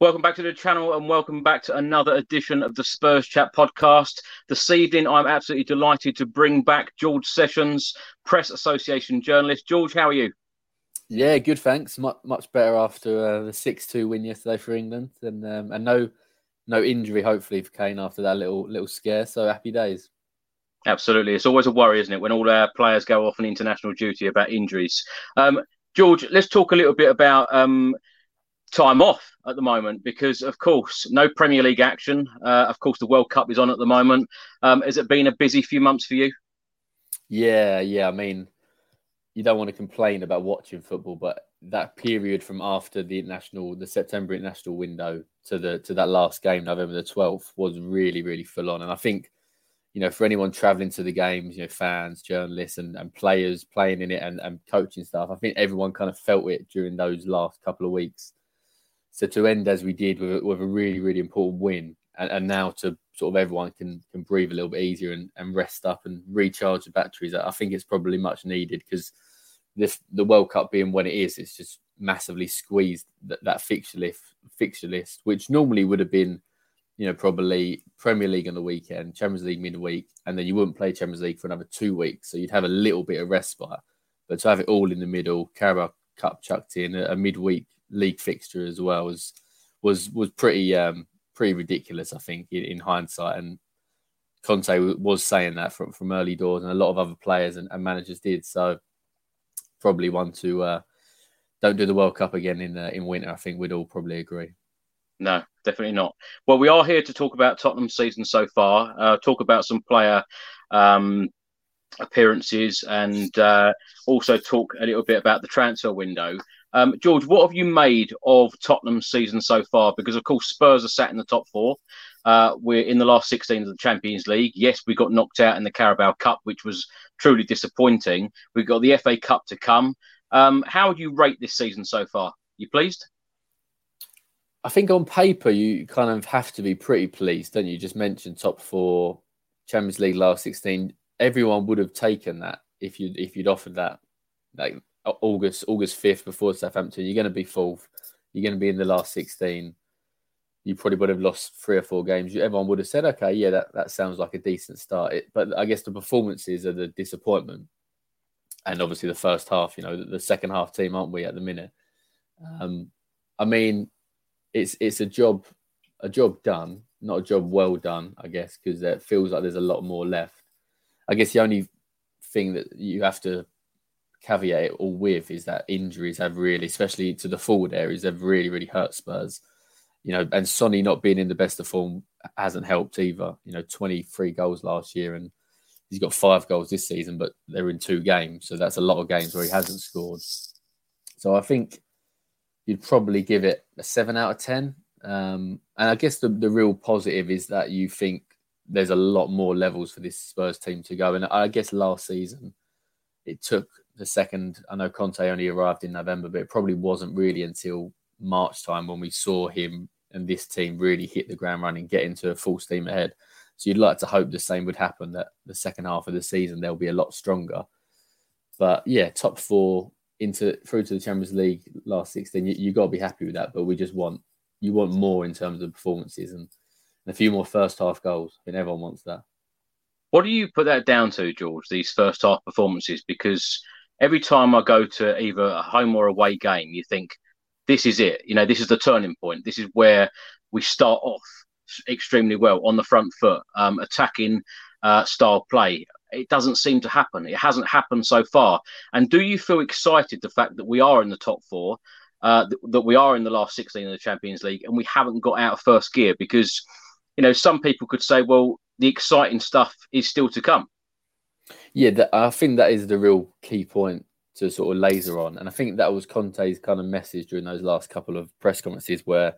Welcome back to the channel and welcome back to another edition of the Spurs Chat podcast. This evening, I'm absolutely delighted to bring back George Sessions, Press Association journalist. George, how are you? Yeah, good, thanks. Much better after the 6-2 win yesterday for England, and no injury, hopefully, for Kane after that little scare, so happy days. Absolutely. It's always a worry, isn't it, when all our players go off on international duty about injuries. George, let's talk a little bit about time off at the moment, because of course no Premier League action, of course the World Cup is on at the moment. Has it been a busy few months for you? Yeah, I mean, you don't want to complain about watching football, but that period from after the September international window to that last game, November the 12th, was really full on. And I think, you know, for anyone travelling to the games, you know, fans, journalists and players playing in it and coaching staff, I think everyone kind of felt it during those last couple of weeks. So to end as we did with a really important win, and now to sort of everyone can breathe a little bit easier and rest up and recharge the batteries, I think it's probably much needed, because the World Cup being when it is, it's just massively squeezed that fixture list, which normally would have been, you know, probably Premier League on the weekend, Champions League midweek, and then you wouldn't play Champions League for another 2 weeks. So you'd have a little bit of respite. But to have it all in the middle, Carabao Cup chucked in, a midweek league fixture as well, was pretty ridiculous, I think, in hindsight. And Conte was saying that from early doors, and a lot of other players and managers did. So probably one to don't do the World Cup again in winter. I think we'd all probably agree. No, definitely not. Well, we are here to talk about Tottenham's season so far, talk about some player appearances, and also talk a little bit about the transfer window. George, what have you made of Tottenham's season so far? Because, of course, Spurs are sat in the top four. We're in the last 16 of the Champions League. Yes, we got knocked out in the Carabao Cup, which was truly disappointing. We've got the FA Cup to come. How would you rate this season so far? You pleased? I think on paper, you kind of have to be pretty pleased, don't you? You just mentioned top four, Champions League last 16. Everyone would have taken that if you'd offered that, like, August 5th before Southampton. You're going to be fourth. You're going to be in the last 16. You probably would have lost 3 or 4 games. Everyone would have said, okay, yeah, that sounds like a decent start. But I guess the performances are the disappointment. And obviously the first half, you know, the second half team, aren't we, at the minute? I mean, it's a job done. not a job well done, I guess, because it feels like there's a lot more left. I guess the only thing that you have to caveat it all with is that injuries have really, especially to the forward areas, have really, really hurt Spurs. You know, and Sonny not being in the best of form hasn't helped either. You know, 23 goals last year and he's got 5 goals this season, but they're in 2 games. So that's a lot of games where he hasn't scored. So I think you'd probably give it a 7 out of 10. And I guess the real positive is that you think there's a lot more levels for this Spurs team to go. And I guess last season it took the second. I know Conte only arrived in November, but it probably wasn't really until March time when we saw him and this team really hit the ground running, get into a full steam ahead. So you'd like to hope the same would happen, that the second half of the season they'll be a lot stronger. But yeah, top 4 through to the Champions League last 16, you got to be happy with that. But we just want more in terms of performances and a few more first half goals. I mean, everyone wants that. What do you put that down to, George? These first half performances, because every time I go to either a home or away game, you think, this is it. You know, this is the turning point. This is where we start off extremely well on the front foot, attacking style play. It doesn't seem to happen. It hasn't happened so far. And do you feel excited the fact that we are in the top 4, that we are in the last 16 of the Champions League and we haven't got out of first gear? Because, you know, some people could say, well, the exciting stuff is still to come. Yeah, I think that is the real key point to sort of laser on. And I think that was Conte's kind of message during those last couple of press conferences where,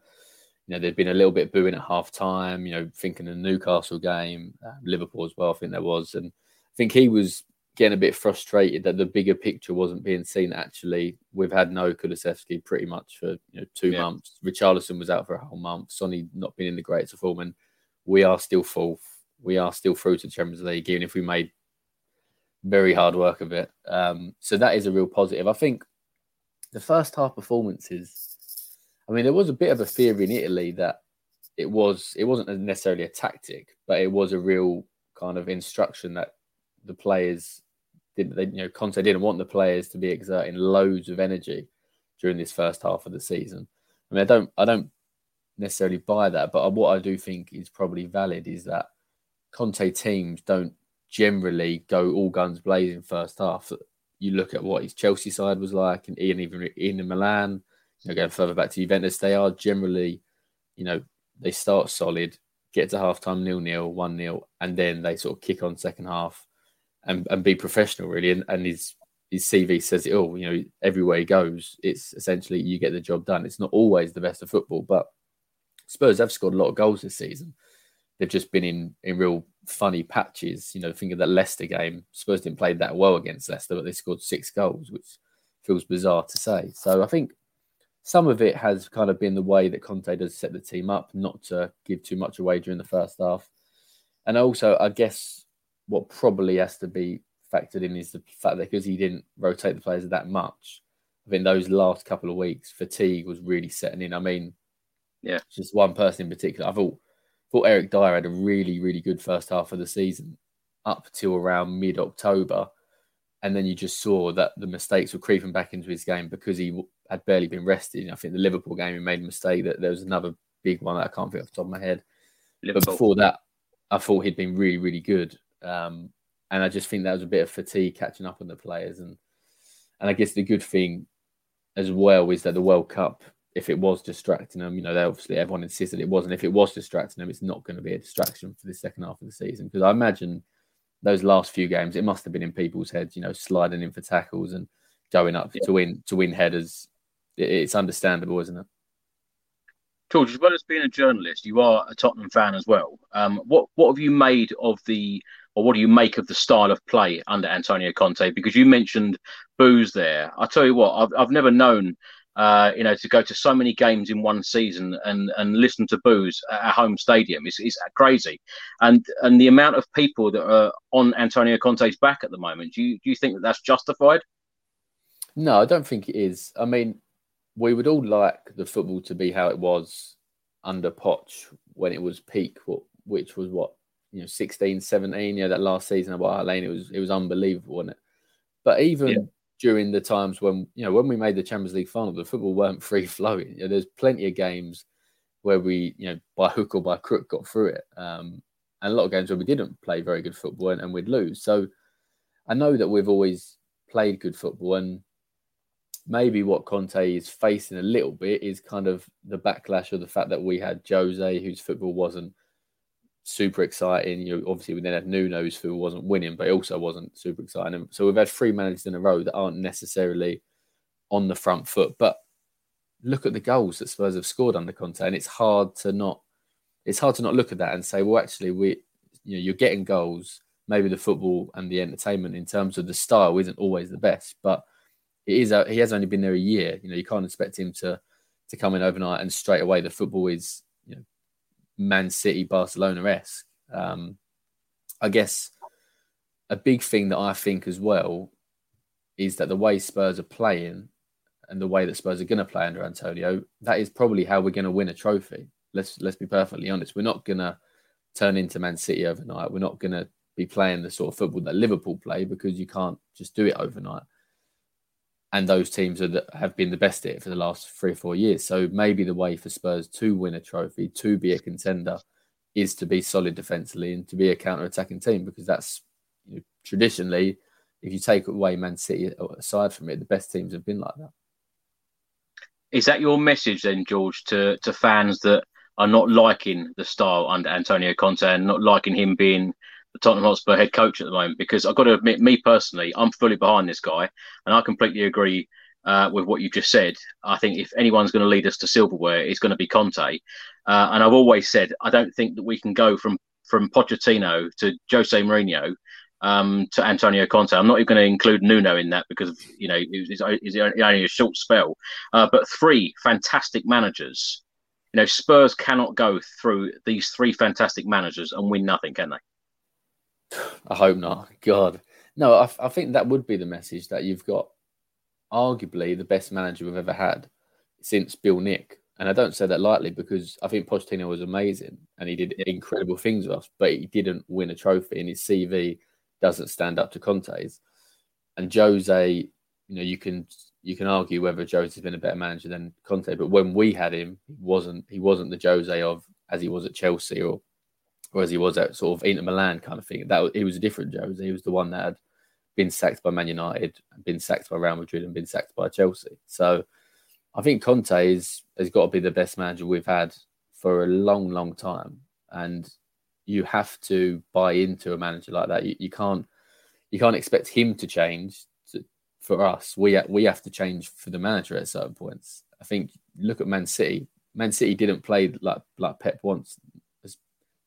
you know, there'd been a little bit of booing at half-time, you know, thinking the Newcastle game, Liverpool as well, I think there was. And I think he was getting a bit frustrated that the bigger picture wasn't being seen, actually. We've had no Kulusevsky pretty much for 2 months. Richarlison was out for a whole month. Sonny not been in the greatest of form. And we are still fourth. We are still through to the Champions League, even if we made very hard work of it. So that is a real positive. I think the first half performances, I mean, there was a bit of a theory in Italy that it wasn't necessarily a tactic, but it was a real kind of instruction that the players didn't, Conte didn't want the players to be exerting loads of energy during this first half of the season. I mean, I don't necessarily buy that, but what I do think is probably valid is that Conte teams don't generally go all guns blazing first half. You look at what his Chelsea side was like, and even in Milan, going further back to Juventus, they are generally, they start solid, get to half-time 0-0, 1-0, and then they sort of kick on second half and be professional, really. And his CV says it all. Everywhere he goes, it's essentially you get the job done. It's not always the best of football, but Spurs have scored a lot of goals this season. They've just been in real funny patches. Think of that Leicester game. Spurs didn't play that well against Leicester, but they scored 6 goals, which feels bizarre to say. So I think some of it has kind of been the way that Conte does set the team up, not to give too much away during the first half. And also, I guess what probably has to be factored in is the fact that because he didn't rotate the players that much, I think those last couple of weeks, fatigue was really setting in. I mean, yeah, just one person in particular. I thought Eric Dier had a really, really good first half of the season up till around mid-October. And then you just saw that the mistakes were creeping back into his game because he had barely been rested. I think the Liverpool game, he made a mistake. That there was another big one that I can't think off the top of my head. Liverpool. But before that, I thought he'd been really, really good. And I just think that was a bit of fatigue catching up on the players. And I guess the good thing as well is that the World Cup, if it was distracting them, they obviously everyone insisted it wasn't. If it was distracting them, it's not going to be a distraction for the second half of the season. Because I imagine those last few games, it must have been in people's heads, sliding in for tackles and going up to win headers. It's understandable, isn't it? George, as well as being a journalist, you are a Tottenham fan as well. What have you made of what do you make of the style of play under Antonio Conte? Because you mentioned boos there. I tell you what, I've never known to go to so many games in one season and listen to boos at our home stadium. It's crazy. And the amount of people that are on Antonio Conte's back at the moment, do you think that that's justified? No, I don't think it is. I mean, we would all like the football to be how it was under Poch when it was peak, which was 16, 17, that last season at White Lane, it was unbelievable, wasn't it? But even... Yeah. During the times when we made the Champions League final, the football weren't free flowing. There's plenty of games where we, you know, by hook or by crook, got through it. And a lot of games where we didn't play very good football and we'd lose. So I know that we've always played good football, and maybe what Conte is facing a little bit is kind of the backlash of the fact that we had Jose, whose football wasn't super exciting. You know, obviously, we then had Nuno, whose football wasn't winning, but it also wasn't super exciting. And so we've had three managers in a row that aren't necessarily on the front foot. But look at the goals that Spurs have scored under Conte, and it's hard to not look at that and say, well, actually, you're getting goals. Maybe the football and the entertainment in terms of the style isn't always the best, but he has only been there a year. You know, you can't expect him to come in overnight and straight away the football is, you know, Man City, Barcelona-esque. I guess a big thing that I think as well is that the way Spurs are playing and the way that Spurs are going to play under Antonio, that is probably how we're going to win a trophy. Let's be perfectly honest. We're not going to turn into Man City overnight. We're not going to be playing the sort of football that Liverpool play, because you can't just do it overnight. And those teams have been the best at it for the last 3 or 4 years. So maybe the way for Spurs to win a trophy, to be a contender, is to be solid defensively and to be a counter-attacking team, because that's, you know, traditionally, if you take away Man City aside from it, the best teams have been like that. Is that your message then, George, to fans that are not liking the style under Antonio Conte and not liking him being the Tottenham Hotspur head coach at the moment? Because I've got to admit, me personally, I'm fully behind this guy, and I completely agree with what you just said. I think if anyone's going to lead us to silverware, it's going to be Conte. And I've always said, I don't think that we can go from Pochettino to Jose Mourinho to Antonio Conte. I'm not even going to include Nuno in that, because, you know, it's only a short spell. But three fantastic managers. You know, Spurs cannot go through these three fantastic managers and win nothing, can they? I hope not. God. No, I think that would be the message, that you've got arguably the best manager we've ever had since Bill Nick. And I don't say that lightly, because I think Pochettino was amazing and he did incredible things with us, but he didn't win a trophy and his CV doesn't stand up to Conte's. And Jose, you know, you can argue whether Jose's been a better manager than Conte, but when we had him, he wasn't the Jose of as he was at Chelsea or as he was at sort of Inter Milan kind of thing. That he was a different Jose. He was the one that had been sacked by Man United, and been sacked by Real Madrid, and been sacked by Chelsea. So I think Conte has got to be the best manager we've had for a long, long time. And you have to buy into a manager like that. You can't expect him to change for us. We have to change for the manager at certain points. I think, look at Man City. Man City didn't play like Pep wants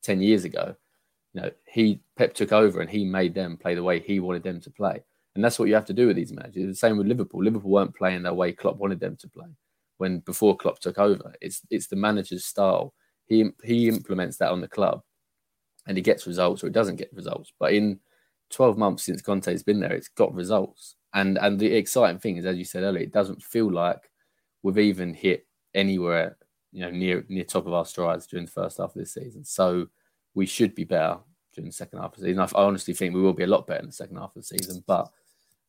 10 years ago. You know, Pep took over and he made them play the way he wanted them to play. And that's what you have to do with these managers. The same with Liverpool. Liverpool weren't playing the way Klopp wanted them to play when before Klopp took over. It's the manager's style. He implements that on the club and he gets results or it doesn't get results. But in 12 months since Conte's been there, it's got results. And the exciting thing is, as you said earlier, it doesn't feel like we've even hit anywhere, you know, near top of our strides during the first half of this season. So we should be better during the second half of the season. I honestly think we will be a lot better in the second half of the season. But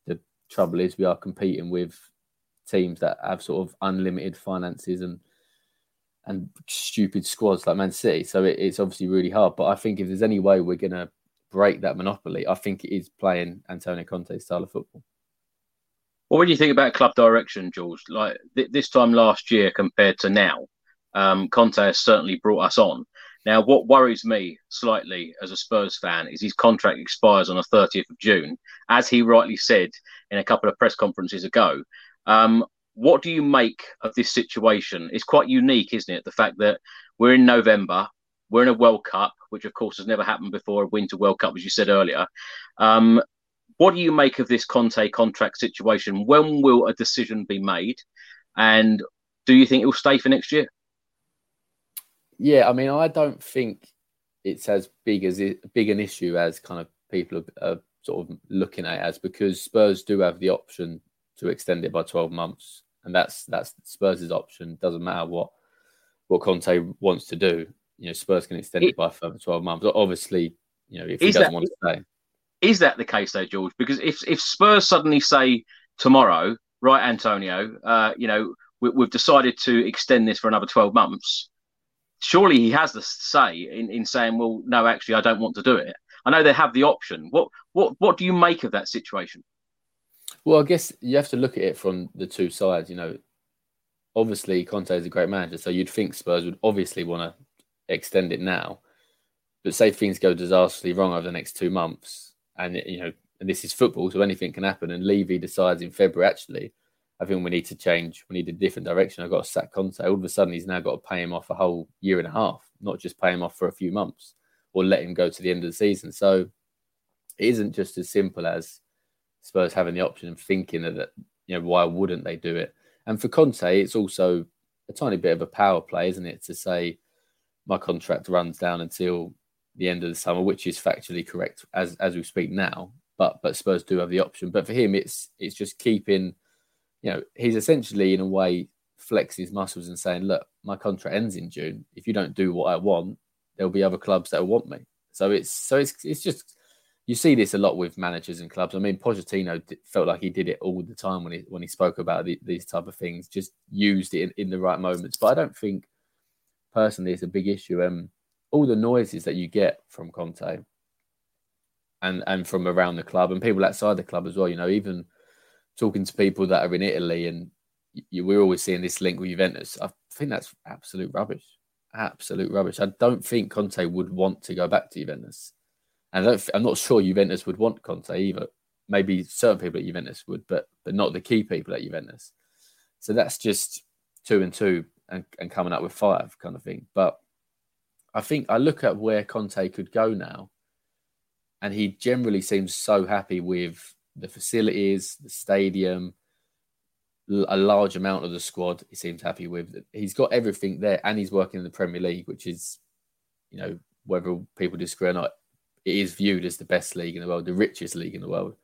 the trouble is, we are competing with teams that have sort of unlimited finances and stupid squads like Man City. So it's obviously really hard. But I think if there's any way we're going to break that monopoly, I think it is playing Antonio Conte's style of football. Well, what do you think about club direction, George? Like this time last year compared to now, Conte has certainly brought us on. Now, what worries me slightly as a Spurs fan is his contract expires on the 30th of June, as he rightly said in a couple of press conferences ago. What do you make of this situation? It's quite unique, isn't it? The fact that we're in November, we're in a World Cup, which of course has never happened before, a Winter World Cup, as you said earlier. What do you make of this Conte contract situation? When will a decision be made? And do you think it will stay for next year? Yeah, I mean, I don't think it's as big an issue as kind of people are sort of looking at it as, because Spurs do have the option to extend it by 12 months. And that's Spurs' option. Doesn't matter what Conte wants to do. You know, Spurs can extend it by a further 12 months. Obviously, you know, if he doesn't want to stay. Is that the case though, George? Because if Spurs suddenly say tomorrow, right, Antonio, you know, we've decided to extend this for another 12 months, surely he has the say in saying, well, no, actually, I don't want to do it. I know they have the option. What do you make of that situation? Well, I guess you have to look at it from the two sides. You know, obviously, Conte is a great manager, so you'd think Spurs would obviously want to extend it now. But say things go disastrously wrong over the next 2 months, and you know, and this is football, so anything can happen. And Levy decides in February, actually, I think we need to change. We need a different direction. I've got to sack Conte. All of a sudden, he's now got to pay him off a whole year and a half, not just pay him off for a few months or let him go to the end of the season. So it isn't just as simple as Spurs having the option of thinking that, you know, why wouldn't they do it? And for Conte, it's also a tiny bit of a power play, isn't it, to say my contract runs down until the end of the summer, which is factually correct as we speak now. But Spurs do have the option. But for him, it's just keeping, you know, he's essentially in a way flexing his muscles and saying, look, my contract ends in June. If you don't do what I want, there'll be other clubs that want me. So it's just, you see this a lot with managers and clubs. I mean, Pochettino felt like he did it all the time when he spoke about these type of things, just used it in the right moments. But I don't think, personally, it's a big issue. All the noises that you get from Conte and from around the club and people outside the club as well, you know, even talking to people that are in Italy, and we're always seeing this link with Juventus. I think that's absolute rubbish. Absolute rubbish. I don't think Conte would want to go back to Juventus. And I'm not sure Juventus would want Conte either. Maybe certain people at Juventus would, but not the key people at Juventus. So that's just 2 and 2 and coming up with 5 kind of thing. But I think I look at where Conte could go now, and he generally seems so happy with the facilities, the stadium, a large amount of the squad he seems happy with. He's got everything there, and he's working in the Premier League, which is, you know, whether people disagree or not, it is viewed as the best league in the world, the richest league in the world.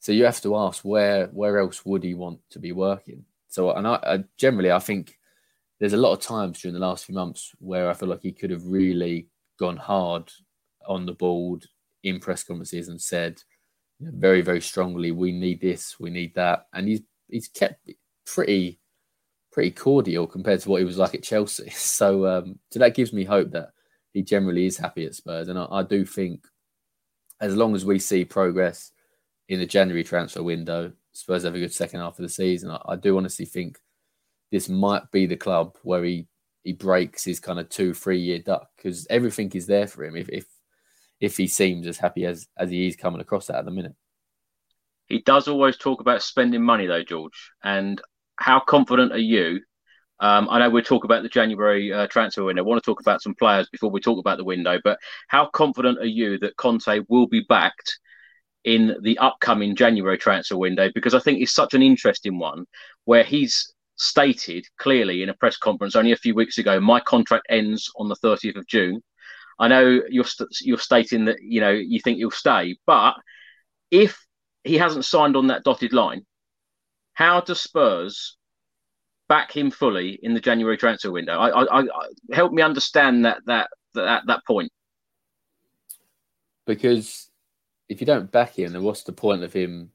So you have to ask where else would he want to be working? So, and I generally, I think there's a lot of times during the last few months where I feel like he could have really gone hard on the board in press conferences and said, you know, very, very strongly, we need this, we need that. And he's kept pretty cordial compared to what he was like at Chelsea. So that gives me hope that he generally is happy at Spurs. And I do think as long as we see progress in the January transfer window, Spurs have a good second half of the season. I do honestly think this might be the club where he breaks his kind of 2-3 year duck, because everything is there for him if he seems as happy as he is coming across that at the minute. He does always talk about spending money though, George. And how confident are you? I know we'll talk about the January transfer window. I want to talk about some players before we talk about the window, but how confident are you that Conte will be backed in the upcoming January transfer window? Because I think it's such an interesting one where he's stated clearly in a press conference only a few weeks ago, my contract ends on the 30th of June. I know you're stating that, you know, you think he'll stay, but if he hasn't signed on that dotted line, how does Spurs back him fully in the January transfer window? I help me understand that point. Because if you don't back him, then what's the point of him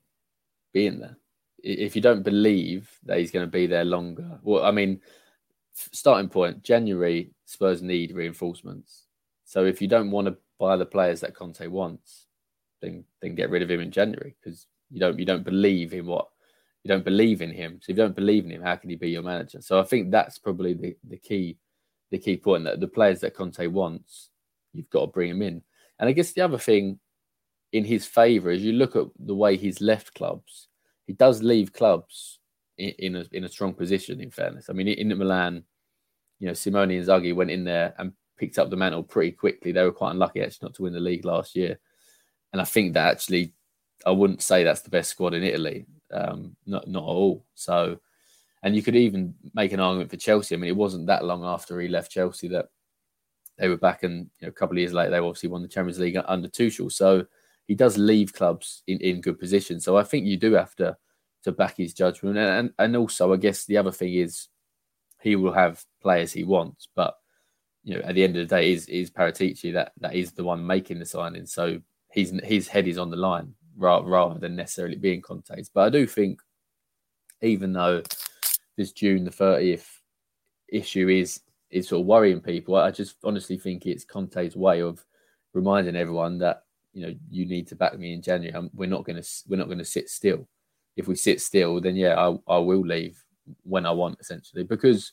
being there? If you don't believe that he's going to be there longer, well, I mean, starting point, January, Spurs need reinforcements. So if you don't want to buy the players that Conte wants, then get rid of him in January, because you don't believe in what you don't believe in him. So if you don't believe in him, how can he be your manager? So I think that's probably the key point, that the players that Conte wants, you've got to bring him in. And I guess the other thing in his favour is you look at the way he's left clubs. He does leave clubs in a strong position, in fairness. I mean, in Milan, you know, Simone Inzaghi went in there and picked up the mantle pretty quickly. They were quite unlucky actually not to win the league last year. And I think that actually, I wouldn't say that's the best squad in Italy. Not at all. So, and you could even make an argument for Chelsea. I mean, it wasn't that long after he left Chelsea that they were back, and you know, a couple of years later, they obviously won the Champions League under Tuchel. So he does leave clubs in good position. So I think you do have to back his judgment. And also, I guess the other thing is he will have players he wants, but you know, at the end of the day, is Paratici that is the one making the signing. So his head is on the line rather than necessarily being Conte's. But I do think, even though this June the 30th issue is is sort of worrying people. I just honestly think it's Conte's way of reminding everyone that, you know, you need to back me in January. We're not going to sit still. If we sit still, then yeah, I will leave when I want, essentially, because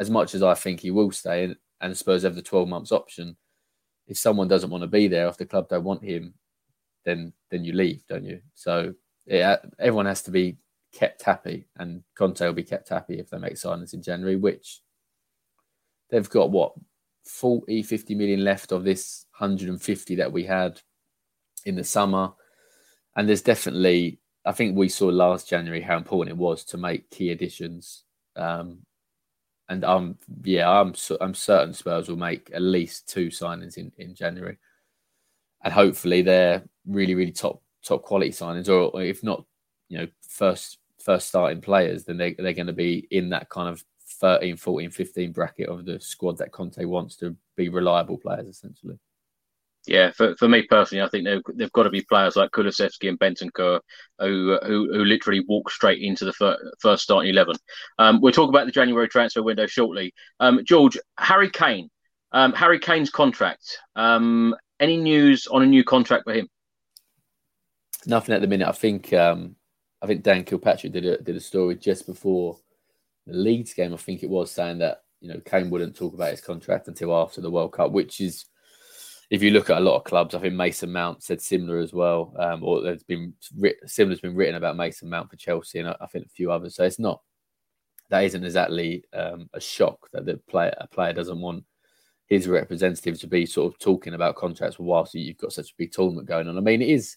as much as I think he will stay, and Spurs have the 12 months option, if someone doesn't want to be there, if the club don't want him, then you leave, don't you? So yeah, everyone has to be kept happy, and Conte will be kept happy if they make signings in January, which they've got, what, 40, 50 million left of this 150 that we had in the summer. And there's definitely, I think we saw last January how important it was to make key additions. I'm certain Spurs will make at least two signings in January. And hopefully they're really, really top quality signings, or if not, you know, first starting players, then they're going to be in that kind of 13, 14, 15 bracket of the squad that Conte wants to be reliable players, essentially. Yeah, for me personally, I think they've got to be players like Kulusevsky and Bentancur who literally walk straight into the first starting 11. We'll talk about the January transfer window shortly. George, Harry Kane's contract. Any news on a new contract for him? Nothing at the minute. I think Dan Kilpatrick did a story just before the Leeds game, I think it was, saying that, you know, Kane wouldn't talk about his contract until after the World Cup, which is, if you look at a lot of clubs, I think Mason Mount said similar as well, or there's been similar's been written about Mason Mount for Chelsea, and I think a few others. So it's not, that isn't exactly a shock that a player doesn't want his representative to be sort of talking about contracts whilst you've got such a big tournament going on. I mean, it is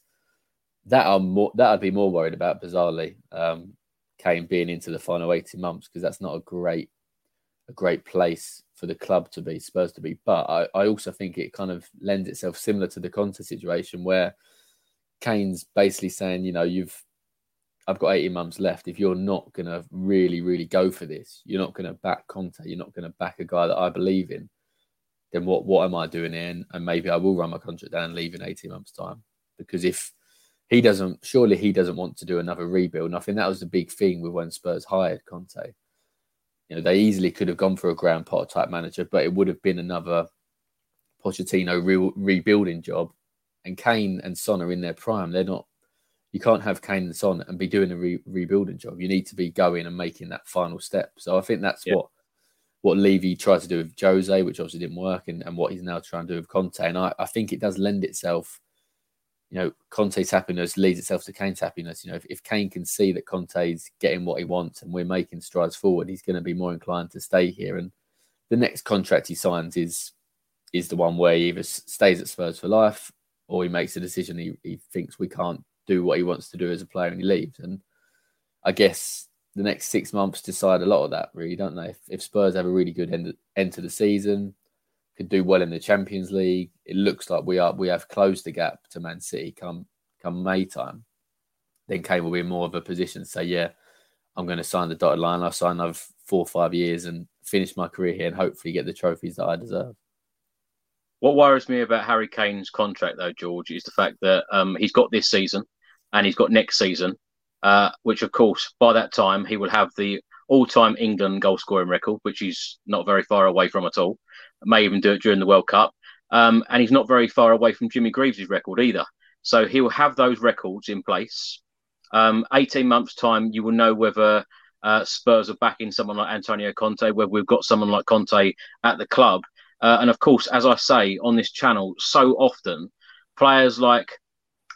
that I'd be more worried about, bizarrely, Kane being into the final 18 months, because that's not a great place for the club to be, Spurs to be. But I also think it kind of lends itself similar to the Conte situation, where Kane's basically saying, you know, I've got 18 months left. If you're not going to really, really go for this, you're not going to back Conte, you're not going to back a guy that I believe in, then what am I doing here? And maybe I will run my contract down and leave in 18 months' time. Because if he doesn't, surely he doesn't want to do another rebuild. And I think that was the big thing with when Spurs hired Conte. You know, they easily could have gone for a Graham Potter type manager, but it would have been another Pochettino rebuilding job. And Kane and Son are in their prime. They're not. You can't have Kane and Son and be doing a rebuilding job. You need to be going and making that final step. So I think that's what Levy tried to do with Jose, which obviously didn't work, and what he's now trying to do with Conte. And I think it does lend itself, you know, Conte's happiness leads itself to Kane's happiness. You know, if Kane can see that Conte's getting what he wants and we're making strides forward, he's going to be more inclined to stay here. And the next contract he signs is the one where he either stays at Spurs for life, or he makes a decision he thinks we can't do what he wants to do as a player and he leaves. And I guess the next 6 months decide a lot of that, really, don't they? If Spurs have a really good end to the season, could do well in the Champions League, it looks like we have closed the gap to Man City come May time, then Kane will be in more of a position to say, yeah, I'm going to sign the dotted line. I'll sign another 4 or 5 years and finish my career here and hopefully get the trophies that I deserve. What worries me about Harry Kane's contract, though, George, is the fact that he's got this season and he's got next season, which, of course, by that time, he will have the all-time England goal-scoring record, which he's not very far away from at all. May even do it during the World Cup. And he's not very far away from Jimmy Greaves' record either. So he'll have those records in place. 18 months' time, you will know whether Spurs are backing someone like Antonio Conte, whether we've got someone like Conte at the club. And, of course, as I say on this channel so often, players like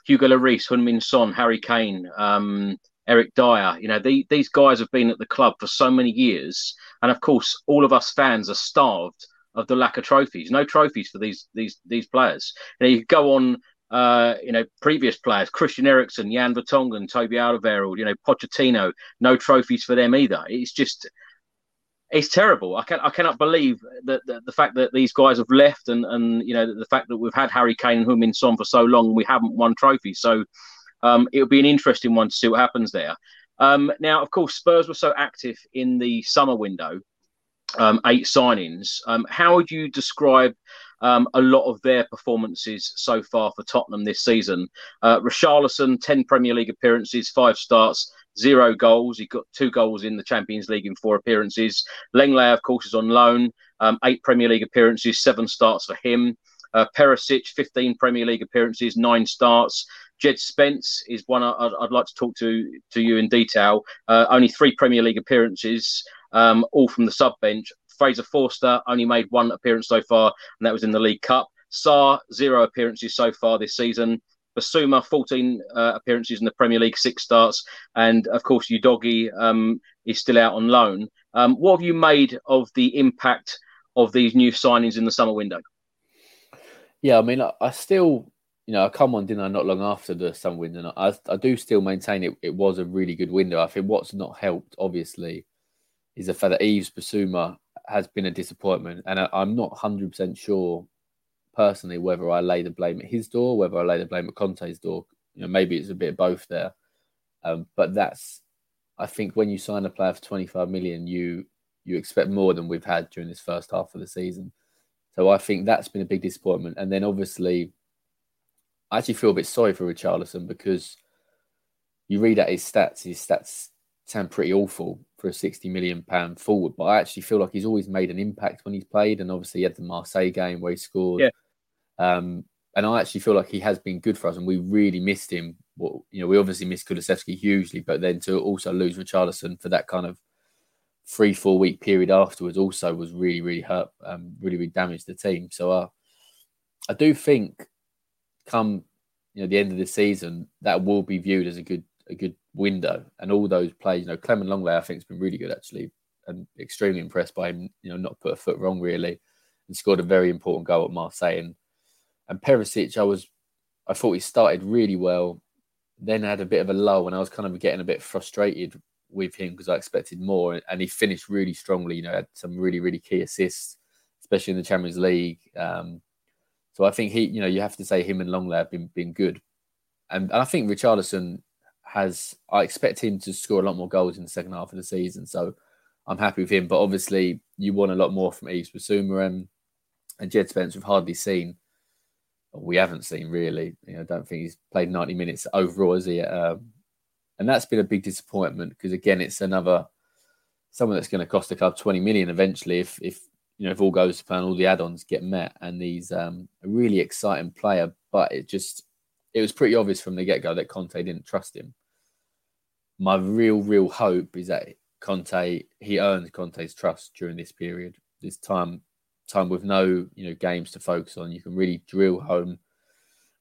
Hugo Lloris, Heung-min Son, Harry Kane, Eric Dier, you know, these guys have been at the club for so many years. And, of course, all of us fans are starved of the lack of trophies. No trophies for these players. You know, you go on, previous players, Christian Eriksen, Jan Vertonghen, Toby Alderweireld, you know, Pochettino, no trophies for them either. It's just, it's terrible. I cannot believe that the fact that these guys have left, and you know, the fact that we've had Harry Kane and Heung-min Son for so long, we haven't won trophies. So it'll be an interesting one to see what happens there. Now, of course, Spurs were so active in the summer window, 8 signings. How would you describe a lot of their performances so far for Tottenham this season? Richarlison, 10 Premier League appearances, 5 starts, 0 goals. He got 2 goals in the Champions League in 4 appearances. Lenglet, of course, is on loan. 8 Premier League appearances, 7 starts for him. Perisic, 15 Premier League appearances, 9 starts. Jed Spence is one I'd like to talk to you in detail. Only 3 Premier League appearances, all from the sub bench. Fraser Forster only made 1 appearance so far, and that was in the League Cup. Sarr, 0 appearances so far this season. Bissouma, 14 appearances in the Premier League, 6 starts. And, of course, Udogie is still out on loan. What have you made of the impact of these new signings in the summer window? Yeah, I mean, I still, you know, I come on, didn't I, not long after the summer window. I do still maintain it was a really good window. I think what's not helped, obviously, is the fact that Yves Bissouma has been a disappointment. And I'm not 100% sure, personally, whether I lay the blame at his door, whether I lay the blame at Conte's door. You know, maybe it's a bit of both there. But that's, I think, when you sign a player for 25 million, you expect more than we've had during this first half of the season. So I think that's been a big disappointment. And then obviously, I actually feel a bit sorry for Richarlison because you read out his stats sound pretty awful for a £60 million forward. But I actually feel like he's always made an impact when he's played. And obviously he had the Marseille game where he scored. Yeah. And I actually feel like he has been good for us. And we really missed him. Well, you know, we obviously missed Kulusevsky hugely. But then to also lose Richarlison for that kind of 3-4 week period afterwards also was really, really hurt, really damaged the team. So I do think come, you know, the end of the season, that will be viewed as a good window. And all those players, you know, Clement Longley, I think, has been really good, actually, and extremely impressed by him, you know, not put a foot wrong, really, and scored a very important goal at Marseille. And Perisic, I thought he started really well, then had a bit of a lull, and I was kind of getting a bit frustrated with him because I expected more, and he finished really strongly, you know, had some really, really key assists, especially in the Champions League. So I think he, you know, you have to say him and Longley have been good. And I think Richarlison I expect him to score a lot more goals in the second half of the season. So I'm happy with him, but obviously you want a lot more from Yves Bissouma and Jed Spence we've hardly seen. We haven't seen really, you know, I don't think he's played 90 minutes overall, has he? And that's been a big disappointment because, again, it's someone that's going to cost the club 20 million eventually if you know, if all goes to plan, all the add-ons get met, and he's a really exciting player, but it was pretty obvious from the get-go that Conte didn't trust him. My real hope is that he earns Conte's trust during this period, this time with no, you know, games to focus on. You can really drill home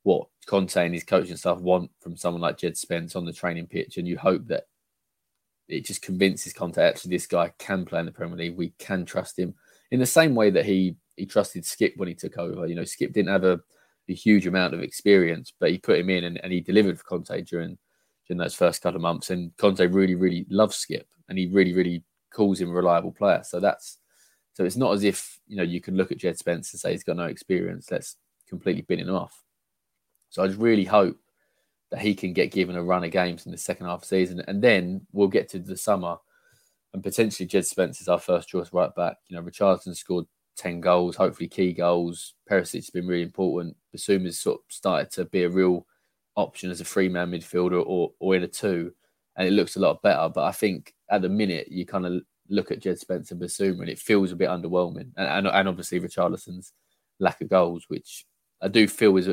what Conte and his coaching staff want from someone like Jed Spence on the training pitch. And you hope that it just convinces Conte, actually, this guy can play in the Premier League. We can trust him in the same way that he trusted Skip when he took over. You know, Skip didn't have a huge amount of experience, but he put him in and he delivered for Conte during those first couple of months. And Conte really, really loves Skip and he really, really calls him a reliable player. So it's not as if, you know, you can look at Jed Spence and say he's got no experience. Let's completely bin him off. So I just really hope that he can get given a run of games in the second half of the season. And then we'll get to the summer and potentially Jed Spence is our first choice right back. You know, Richarlison scored 10 goals, hopefully key goals. Perisic has been really important. Bissouma's sort of started to be a real option as a three-man midfielder or in a two. And it looks a lot better. But I think at the minute, you kind of look at Jed Spence and Bissouma and it feels a bit underwhelming. And obviously Richarlison's lack of goals, which I do feel is...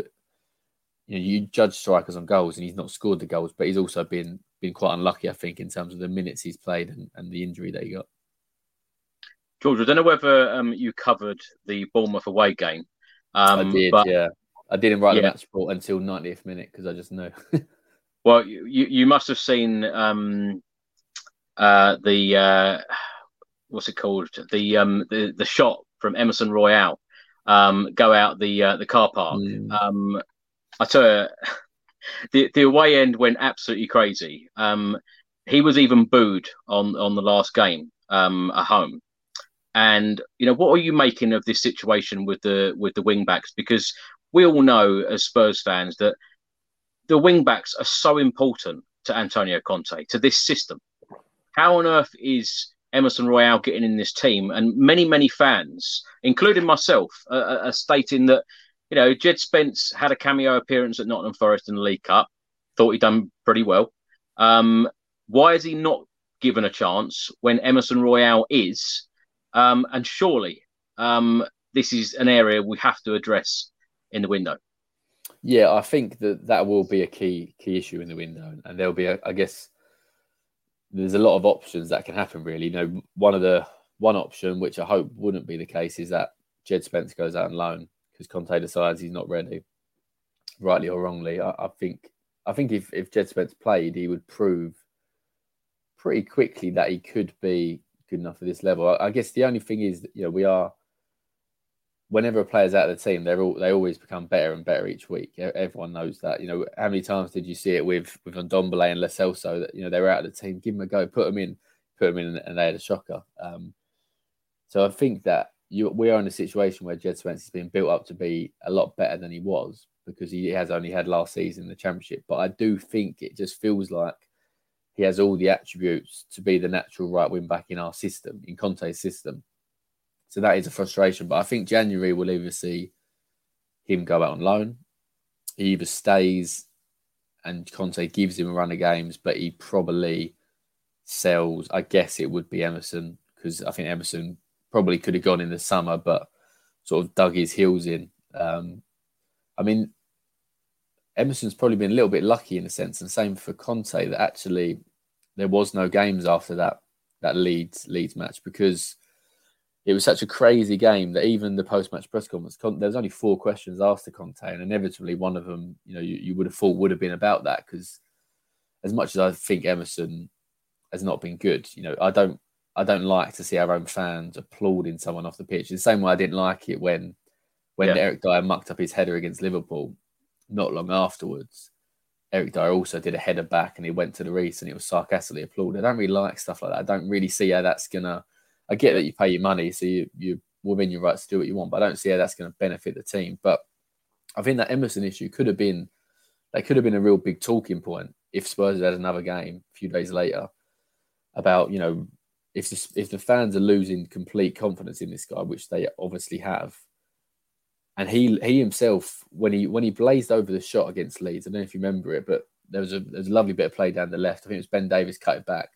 You know, you judge strikers on goals and he's not scored the goals, but he's also been quite unlucky, I think, in terms of the minutes he's played and the injury that he got. George, I don't know whether you covered the Bournemouth away game. I did, but, yeah. I didn't write the match report until 90th minute because I just know. Well, you must have seen what's it called? The shot from Emerson Royale go out the car park. I tell you, the away end went absolutely crazy. He was even booed on the last game at home. And, you know, what are you making of this situation with the wing backs? Because we all know as Spurs fans that the wing backs are so important to Antonio Conte, to this system. How on earth is Emerson Royale getting in this team? And many, many fans, including myself, are stating that, you know, Jed Spence had a cameo appearance at Nottingham Forest in the League Cup. Thought he'd done pretty well. Why is he not given a chance when Emerson Royale is? And surely this is an area we have to address in the window. Yeah, I think that will be a key issue in the window, and there'll be, I guess, there's a lot of options that can happen. Really, you know, one option, which I hope wouldn't be the case, is that Jed Spence goes out on loan because Conte decides he's not ready, rightly or wrongly. I think if Jed Spence played, he would prove pretty quickly that he could be good enough for this level. I guess the only thing is that, you know, we are, whenever a player's out of the team, they always become better and better each week. Everyone knows that. You know, how many times did you see it with Ndombele and Lo Celso that, you know, they were out of the team, give them a go, put them in, and they had a shocker. So I think that we are in a situation where Jed Spence has been built up to be a lot better than he was because he has only had last season in the Championship. But I do think it just feels like he has all the attributes to be the natural right wing back in our system, in Conte's system. So that is a frustration. But I think January will either see him go out on loan. He either stays and Conte gives him a run of games, but he probably sells. I guess it would be Emerson, because I think Emerson probably could have gone in the summer, but sort of dug his heels in. I mean, Emerson's probably been a little bit lucky in a sense, and same for Conte, that actually there was no games after that Leeds match, because it was such a crazy game that even the post-match press conference, there was only 4 questions asked to Conte, and inevitably one of them, you know, you would have thought would have been about that, because as much as I think Emerson has not been good, you know, I don't like to see our own fans applauding someone off the pitch. In the same way I didn't like it when Eric Dier mucked up his header against Liverpool. Not long afterwards, Eric Dier also did a header back and he went to the Reese and it was sarcastically applauded. I don't really like stuff like that. I don't really see how that's going to... I get that you pay your money, so you're within your rights to do what you want, but I don't see how that's going to benefit the team. But I think that Emerson issue could have been a real big talking point if Spurs had another game a few days later about, you know, if the fans are losing complete confidence in this guy, which they obviously have, and he himself, when he blazed over the shot against Leeds, I don't know if you remember it, but there was a lovely bit of play down the left. I think it was Ben Davies cut it back.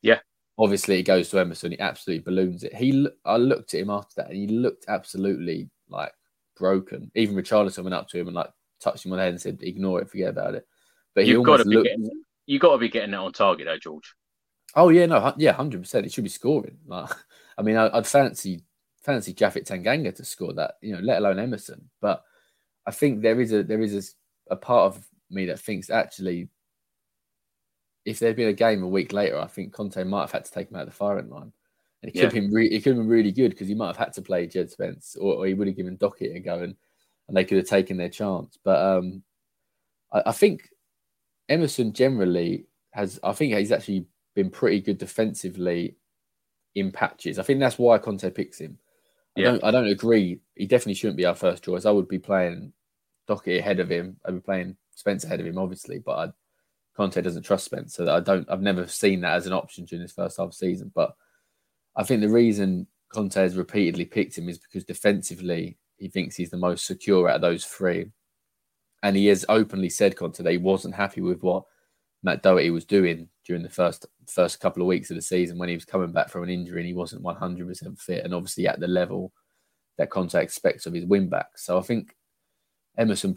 Yeah. Obviously, it goes to Emerson. He absolutely balloons it. I looked at him after that, and he looked absolutely, like, broken. Even Richarlison went up to him and, like, touched him on the head and said, ignore it, forget about it. But you've got to be getting it on target, though, George. Oh, yeah, no, yeah, 100%. He should be scoring. Like, I mean, I'd fancy Japhet Tanganga to score that, you know, let alone Emerson. But I think there is a part of me that thinks, actually, if there'd been a game a week later, I think Conte might have had to take him out of the firing line. And it could have been really good, because he might have had to play Jed Spence, or he would have given Doherty a go and they could have taken their chance. But I think Emerson generally he's actually been pretty good defensively in patches. I think that's why Conte picks him. I don't agree. He definitely shouldn't be our first choice. I would be playing Doherty ahead of him. I'd be playing Spence ahead of him, obviously, but Conte doesn't trust Spence, so I've never seen that as an option during his first half of the season. But I think the reason Conte has repeatedly picked him is because defensively he thinks he's the most secure out of those three. And he has openly said, Conte, that he wasn't happy with what Matt Doherty was doing during the first couple of weeks of the season when he was coming back from an injury and he wasn't 100% fit, and obviously at the level that Conte expects of his wing-back. So I think Emerson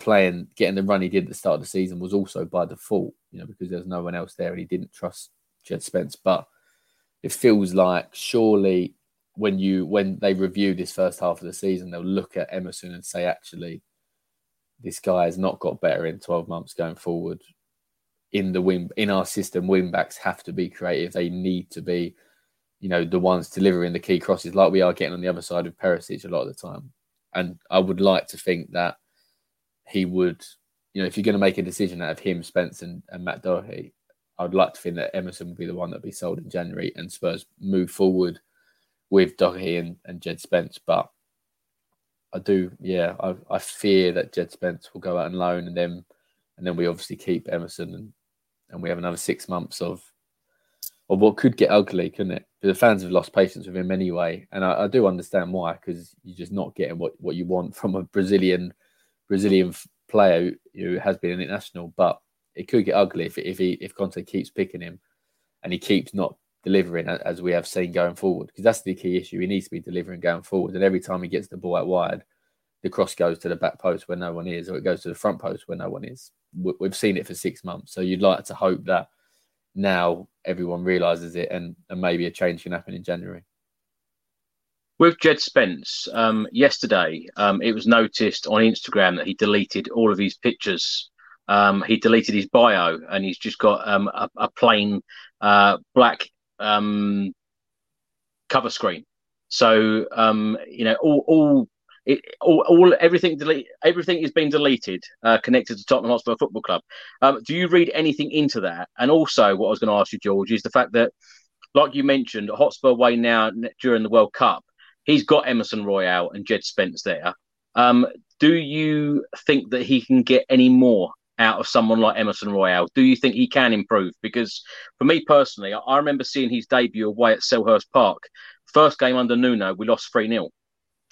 getting the run he did at the start of the season was also by default, you know, because there was no one else there and he didn't trust Jed Spence. But it feels like surely when they review this first half of the season, they'll look at Emerson and say, actually, this guy has not got better in 12 months going forward. In our system, wing backs have to be creative. They need to be, you know, the ones delivering the key crosses, like we are getting on the other side of Perisic a lot of the time. And I would like to think that he would, you know, if you're going to make a decision out of him, Spence and Matt Doherty, I would like to think that Emerson would be the one that would be sold in January and Spurs move forward with Doherty and Jed Spence. But I do, yeah, I fear that Jed Spence will go out on loan and then we obviously keep Emerson and we have another 6 months of what could get ugly, couldn't it? Because the fans have lost patience with him anyway. And I do understand why, because you're just not getting what you want from a Brazilian player who has been an international, but it could get ugly if Conte keeps picking him and he keeps not delivering, as we have seen going forward, because that's the key issue. He needs to be delivering going forward, and every time he gets the ball out wide, the cross goes to the back post where no one is, or it goes to the front post where no one is. We've seen it for 6 months, so you'd like to hope that now everyone realises it, and maybe a change can happen in January. With Jed Spence, yesterday it was noticed on Instagram that he deleted all of his pictures. He deleted his bio, and he's just got a plain black cover screen. So everything has been deleted, connected to Tottenham Hotspur Football Club. Do you read anything into that? And also, what I was going to ask you, George, is the fact that, like you mentioned, Hotspur away now during the World Cup, he's got Emerson Royale and Jed Spence there. Do you think that he can get any more out of someone like Emerson Royale? Do you think he can improve? Because for me personally, I remember seeing his debut away at Selhurst Park. First game under Nuno, we lost 3-0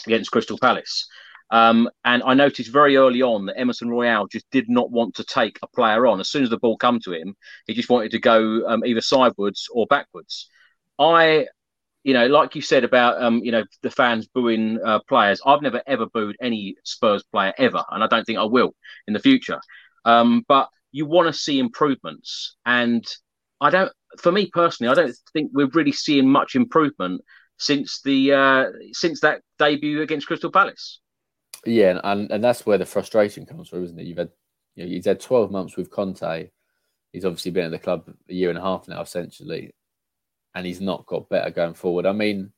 against Crystal Palace. And I noticed very early on that Emerson Royale just did not want to take a player on. As soon as the ball came to him, he just wanted to go either sidewards or backwards. Like you said about, the fans booing players, I've never, ever booed any Spurs player ever, and I don't think I will in the future. But you want to see improvements. And I don't think we're really seeing much improvement since that debut against Crystal Palace. Yeah, and that's where the frustration comes from, isn't it? He's had 12 months with Conte. He's obviously been at the club a year and a half now, essentially. And he's not got better going forward. I mean,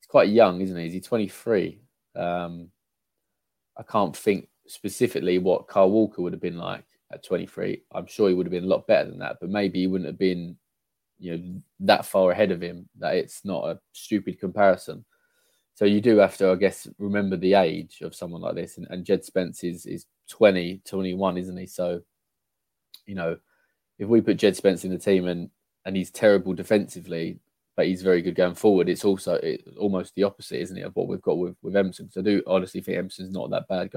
he's quite young, isn't he? Is he 23? I can't think specifically what Kyle Walker would have been like at 23. I'm sure he would have been a lot better than that, but maybe he wouldn't have been, that far ahead of him that it's not a stupid comparison. So you do have to, I guess, remember the age of someone like this. And Jed Spence is 20, 21, isn't he? So, if we put Jed Spence in the team and he's terrible defensively, but he's very good going forward, it's almost the opposite, isn't it, of what we've got with Emerson? Because I do honestly think Emerson's not that bad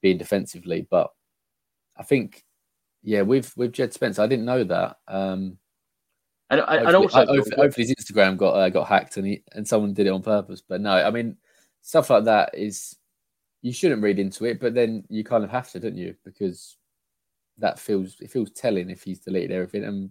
being defensively. But I think, with Jed Spence, I didn't know that. Hopefully his Instagram got hacked and someone did it on purpose. But no, I mean, stuff like that is, you shouldn't read into it, but then you kind of have to, don't you? Because it feels telling if he's deleted everything. And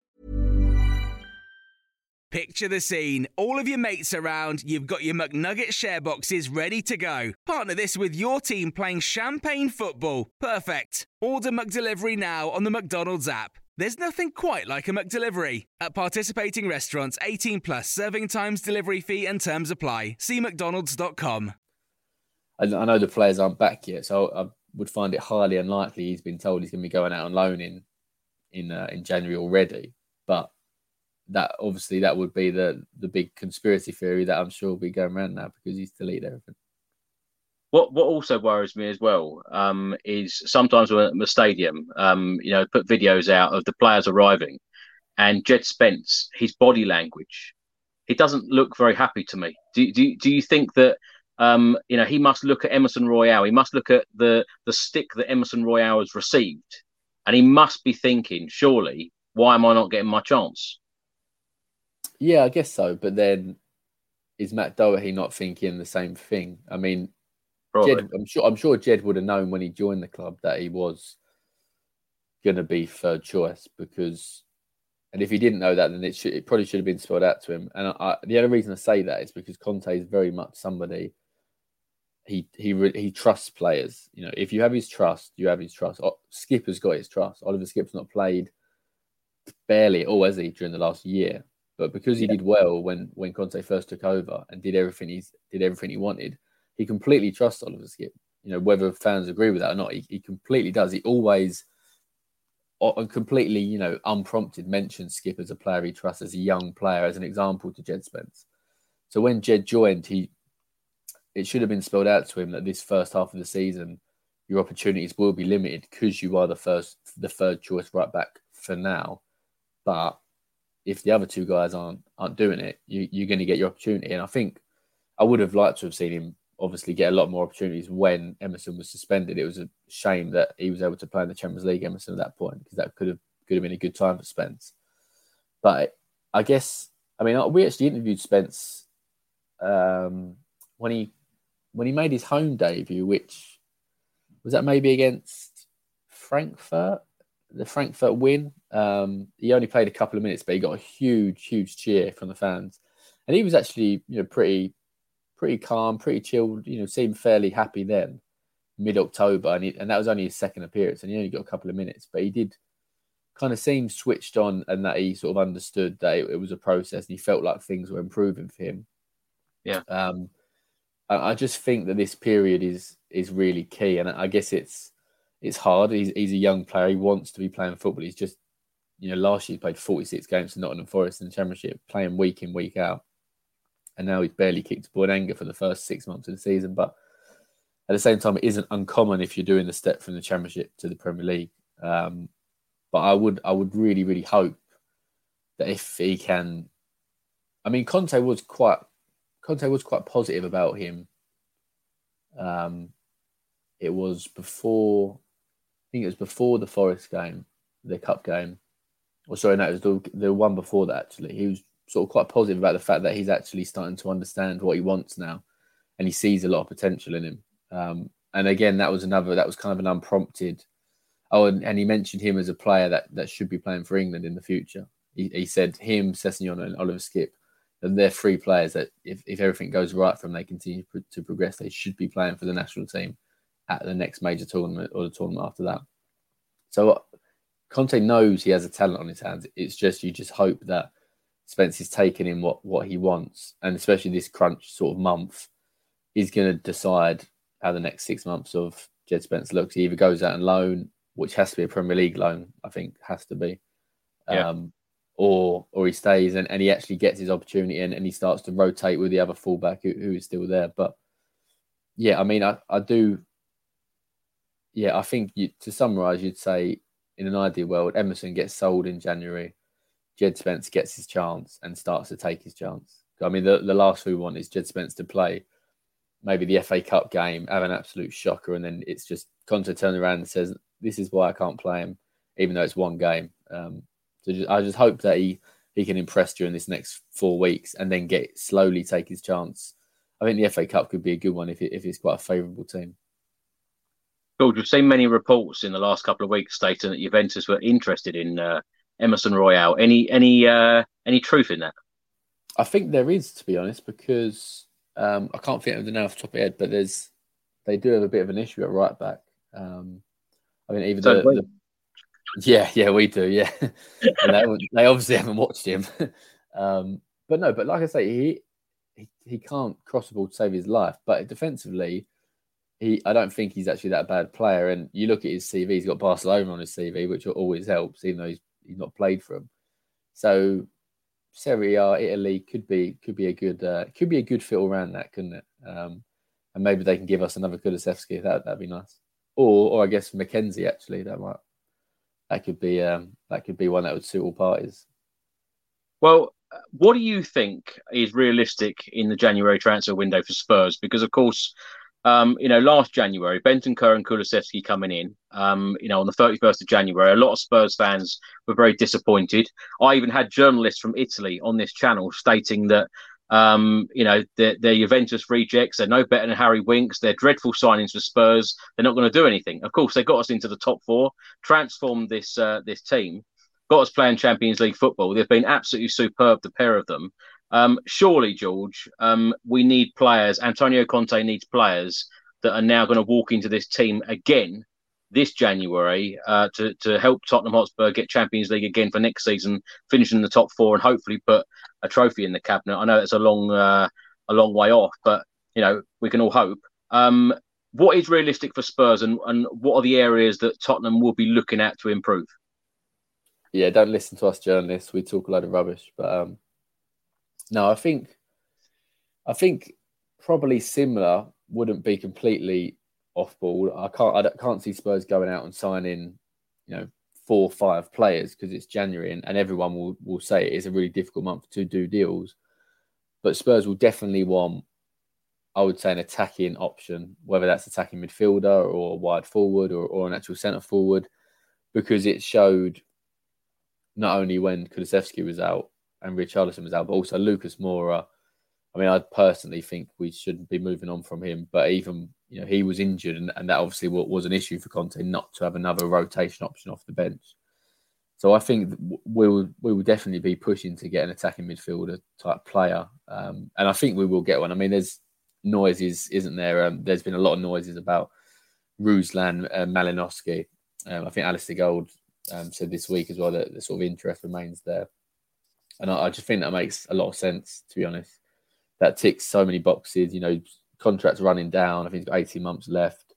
Picture the scene. All of your mates around, you've got your McNugget share boxes ready to go. Partner this with your team playing champagne football. Perfect. Order McDelivery now on the McDonald's app. There's nothing quite like a McDelivery. At participating restaurants, 18 plus serving times, delivery fee and terms apply. See mcdonalds.com. I know the players aren't back yet, so I would find it highly unlikely he's been told he's going to be going out on loan in January already. But that obviously that would be the big conspiracy theory that I'm sure will be going around now, because he's deleted everything. What also worries me as well is sometimes when at the stadium, put videos out of the players arriving, and Jed Spence, his body language, he doesn't look very happy to me. Do you think that he must look at Emerson Royale? He must look at the stick that Emerson Royale has received, and he must be thinking, surely, why am I not getting my chance? Yeah, I guess so. But then, is Matt Doherty not thinking the same thing? I mean, Jed, I'm sure Jed would have known when he joined the club that he was going to be third choice, because, and if he didn't know that, then it probably should have been spelled out to him. And the only reason I say that is because Conte is very much somebody, he trusts players. If you have his trust, you have his trust. Skipper's got his trust. Oliver Skipper's not played barely at all, has he, during the last year? But because he did well when Conte first took over and did everything he wanted, he completely trusts Oliver Skip. Whether fans agree with that or not, he completely does. He always or completely, you know, unprompted, mentioned Skip as a player he trusts, as a young player, as an example to Jed Spence. So when Jed joined, it should have been spelled out to him that this first half of the season, your opportunities will be limited because you are the third choice right back for now. But if the other two guys aren't doing it, you're going to get your opportunity. And I think I would have liked to have seen him obviously get a lot more opportunities when Emerson was suspended. It was a shame that he was able to play in the Champions League, Emerson, at that point, because that could have been a good time for Spence. But I guess, I mean, we actually interviewed Spence when he made his home debut, which was that maybe against Frankfurt, the Frankfurt win. He only played a couple of minutes, but he got a huge, huge cheer from the fans. And he was actually, you know, pretty calm, pretty chilled, you know, seemed fairly happy then, mid-October. And that was only his second appearance, and he only got a couple of minutes. But he did kind of seem switched on, and that he sort of understood that it was a process, and he felt like things were improving for him. Yeah. I just think that this period is really key. And I guess it's hard. He's a young player. He wants to be playing football. He's just, you know, last year he played 46 games for Nottingham Forest in the Championship, playing week in, week out. And now he's barely kicked a ball in anger for the first 6 months of the season. But at the same time, it isn't uncommon if you're doing the step from the Championship to the Premier League. But I would really, really hope that if he can... I mean, Conte was quite positive about him. It was before... I think it was before the Forest game, the Cup game. Or sorry, no, it was the one before that, actually. He was sort of quite positive about the fact that he's actually starting to understand what he wants now, and he sees a lot of potential in him. And again, that was kind of an unprompted. Oh, and he mentioned him as a player that should be playing for England in the future. He said him, Sessegnon and Oliver Skip, and they're three players that if everything goes right for them, they continue to progress, they should be playing for the national team at the next major tournament or the tournament after that. So Conte knows he has a talent on his hands. It's just, you just hope that Spence is taking in what he wants, and especially this crunch sort of month is going to decide how the next 6 months of Jed Spence looks. He either goes out on loan, which has to be a Premier League loan, I think has to be, or he stays and he actually gets his opportunity and he starts to rotate with the other fullback who is still there. But yeah, I mean, I do. Yeah, I think to summarise, you'd say in an ideal world, Emerson gets sold in January. Jed Spence gets his chance and starts to take his chance. I mean, the last thing we want is Jed Spence to play maybe the FA Cup game, have an absolute shocker, and then it's just Conte turns around and says, this is why I can't play him, even though it's one game. I just hope that he can impress during this next 4 weeks and then get slowly take his chance. I think the FA Cup could be a good one if it's quite a favourable team. George, we've seen many reports in the last couple of weeks stating that Juventus were interested in Emerson Royale. Any truth in that? I think there is, to be honest, because I can't think of the name off the top of my head, but they do have a bit of an issue at right back. I mean, even though... Yeah, we do, yeah. And they obviously haven't watched him. But like I say, he can't cross the ball to save his life, but defensively, I don't think he's actually that bad player. And you look at his CV, he's got Barcelona on his CV, which always helps, even though he's not played for him. So Serie A, Italy could be a good fit around that, couldn't it? And maybe they can give us another Kulusevsky. That'd be nice. Or I guess McKenzie, actually, that could be one that would suit all parties. Well, what do you think is realistic in the January transfer window for Spurs? Because of course, you know, last January, Bentancur and Kulusevski coming in, you know, on the 31st of January, a lot of Spurs fans were very disappointed. I even had journalists from Italy on this channel stating that, you know, they're Juventus rejects. They're no better than Harry Winks. They're dreadful signings for Spurs. They're not going to do anything. Of course, they got us into the top four, transformed this team, got us playing Champions League football. They've been absolutely superb, the pair of them. Surely, George, we need players. Antonio Conte needs players that are now going to walk into this team again this January to help Tottenham Hotspur get Champions League again for next season, finishing in the top four and hopefully put a trophy in the cabinet. I know that's a long way off, but you know we can all hope. What is realistic for Spurs, and what are the areas that Tottenham will be looking at to improve? Yeah, don't listen to us journalists. We talk a load of rubbish. But no, I think probably similar wouldn't be completely off ball. I can't see Spurs going out and signing, 4 or 5 players because it's January and everyone will say it's a really difficult month to do deals. But Spurs will definitely want, I would say, an attacking option, whether that's attacking midfielder or wide forward or an actual centre forward, because it showed not only when Kulusevsky was out and Richarlison was out, but also Lucas Moura. I mean, I personally think we shouldn't be moving on from him, but even he was injured, and that obviously was an issue for Conte not to have another rotation option off the bench. So I think we will definitely be pushing to get an attacking midfielder type player, and I think we will get one. I mean, there's noises, isn't there? There's been a lot of noises about Ruslan Malinovsky. I think Alistair Gold said this week as well that the sort of interest remains there, and I just think that makes a lot of sense, to be honest. That ticks so many boxes, contracts running down. I think he's got 18 months left.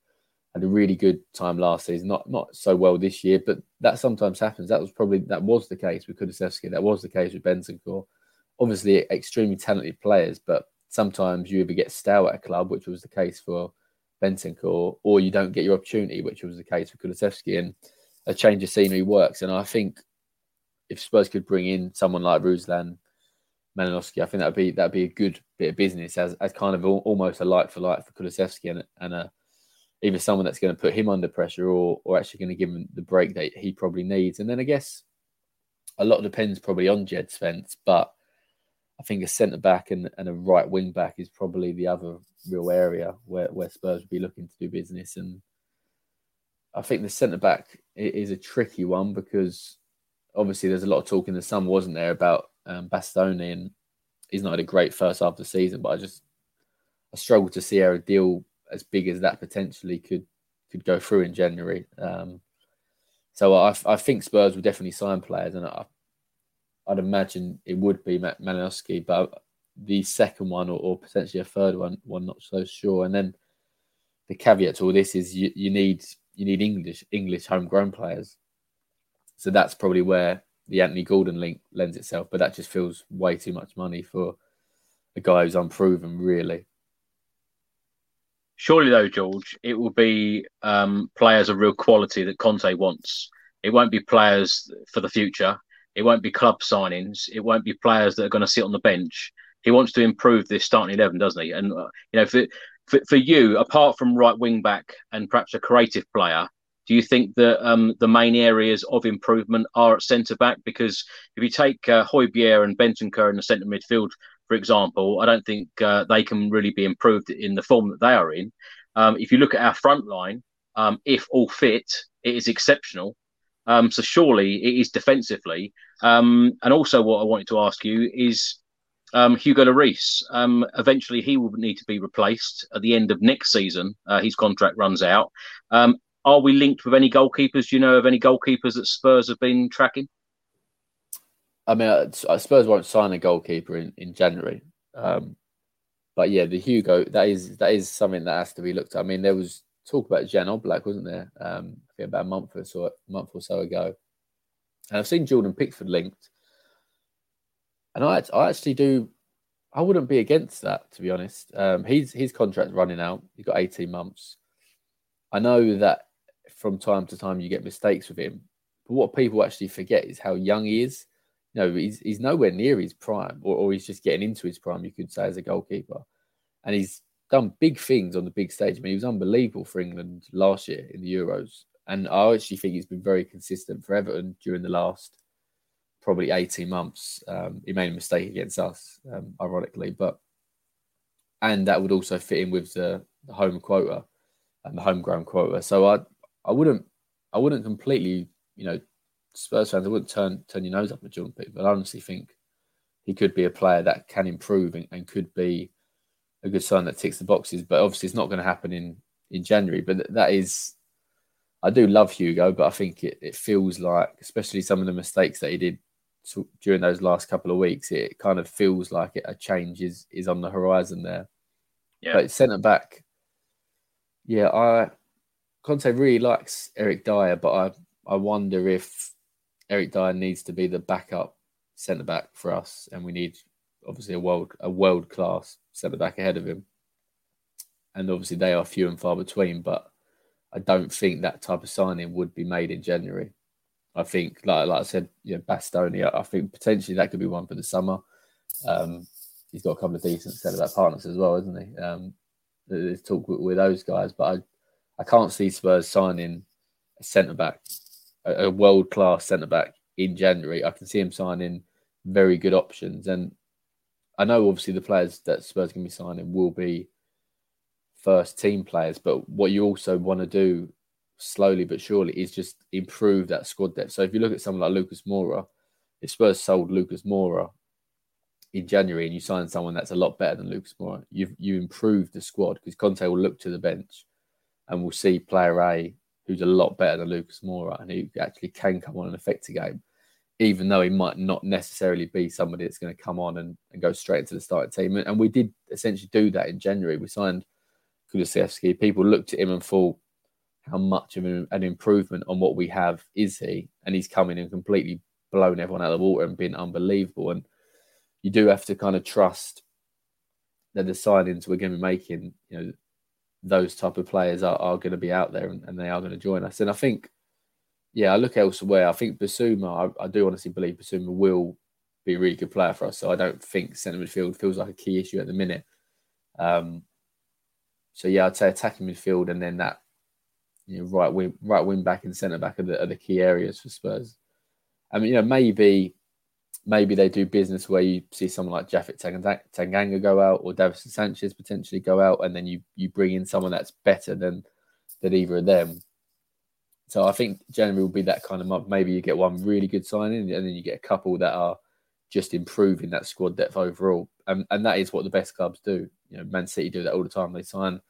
Had a really good time last season. Not so well this year, but that sometimes happens. That was the case with Kulusevski. That was the case with Bentancur. Obviously, extremely talented players, but sometimes you either get stale at a club, which was the case for Bentancur, or you don't get your opportunity, which was the case for Kulusevski. And a change of scenery works. And I think if Spurs could bring in someone like Ruslan Malinovsky, I think that'd be a good bit of business as kind of almost a like for like for Kulusevski and either someone that's going to put him under pressure or actually going to give him the break that he probably needs. And then I guess a lot depends probably on Jed Spence, but I think a centre back and a right wing back is probably the other real area where Spurs would be looking to do business. And I think the centre back is a tricky one because obviously there's a lot of talk in the summer, wasn't there, about Bastoni, and he's not had a great first half of the season, but I struggle to see how a deal as big as that potentially could go through in January. So I think Spurs will definitely sign players, and I'd imagine it would be Malinovsky, but the second one or potentially a third one, I'm not so sure. And then the caveat to all this is you need English homegrown players, so that's probably where the Anthony Gordon link lends itself, but that just feels way too much money for a guy who's unproven, really. Surely, though, George, it will be players of real quality that Conte wants. It won't be players for the future. It won't be club signings. It won't be players that are going to sit on the bench. He wants to improve this starting 11, doesn't he? And, for you, apart from right wing back and perhaps a creative player, do you think that the main areas of improvement are at centre-back? Because if you take Højbjerg and Bentancur in the centre midfield, for example, I don't think they can really be improved in the form that they are in. If you look at our front line, if all fit, it is exceptional. So surely it is defensively. And also what I wanted to ask you is Hugo Lloris. Eventually he will need to be replaced at the end of next season. His contract runs out. Are we linked with any goalkeepers? Do you know of any goalkeepers that Spurs have been tracking? I mean, Spurs won't sign a goalkeeper in January. But yeah, the Hugo, that is something that has to be looked at. I mean, there was talk about Jan Oblak, wasn't there? I think about a month or so ago. And I've seen Jordan Pickford linked. And I actually do, I wouldn't be against that, to be honest. His contract's running out. He's got 18 months. I know that from time to time you get mistakes with him, but what people actually forget is how young he is. He's nowhere near his prime, or he's just getting into his prime, you could say, as a goalkeeper. And he's done big things on the big stage. I mean, he was unbelievable for England last year in the Euros. And I actually think he's been very consistent for Everton during the last probably 18 months. He made a mistake against us, ironically, and that would also fit in with the home quota and the homegrown quota. So I wouldn't completely, Spurs fans, I wouldn't turn your nose up at Jordan Pickford. But I honestly think he could be a player that can improve and could be a good sign that ticks the boxes. But obviously it's not going to happen in January. But that is, I do love Hugo, but I think it feels like, especially some of the mistakes that he did during those last couple of weeks, it kind of feels like a change is on the horizon there. Yeah. But centre-back, yeah, Conte really likes Eric Dier, but I wonder if Eric Dier needs to be the backup centre back for us, and we need obviously a world class centre back ahead of him. And obviously they are few and far between, but I don't think that type of signing would be made in January. I think, like I said, you know, Bastoni, I think potentially that could be one for the summer. He's got a couple of decent centre-back partners as well, isn't he? There's talk with those guys, but I can't see Spurs signing a centre-back, a world-class centre-back in January. I can see him signing very good options. And I know, obviously, the players that Spurs can be signing will be first-team players, but what you also want to do slowly but surely is just improve that squad depth. So if you look at someone like Lucas Moura, if Spurs sold Lucas Moura in January and you sign someone that's a lot better than Lucas Moura, you improve the squad, because Conte will look to the bench and we'll see player A who's a lot better than Lucas Moura and who actually can come on and affect a game, even though he might not necessarily be somebody that's going to come on and go straight into the starting team. And we did essentially do that in January. We signed Kulusevsky. People looked at him and thought, how much of an improvement on what we have is he? And he's come in and completely blown everyone out of the water and been unbelievable. And you do have to kind of trust that the signings we're going to be making, you know, those type of players are going to be out there and they are going to join us. And I think, yeah, I look elsewhere. I think Bissouma, I do honestly believe Bissouma will be a really good player for us. So I don't think centre midfield feels like a key issue at the minute. So yeah, I'd say attacking midfield and then that, you know, right wing back and centre back are the key areas for Spurs. I mean, you know, maybe they do business where you see someone like Japhet Tanganga go out or Davinson Sanchez potentially go out, and then you bring in someone that's better than either of them. So I think January will be that kind of month. Maybe you get one really good signing, and then you get a couple that are just improving that squad depth overall, and that is what the best clubs do. You know, Man City do that all the time. They sign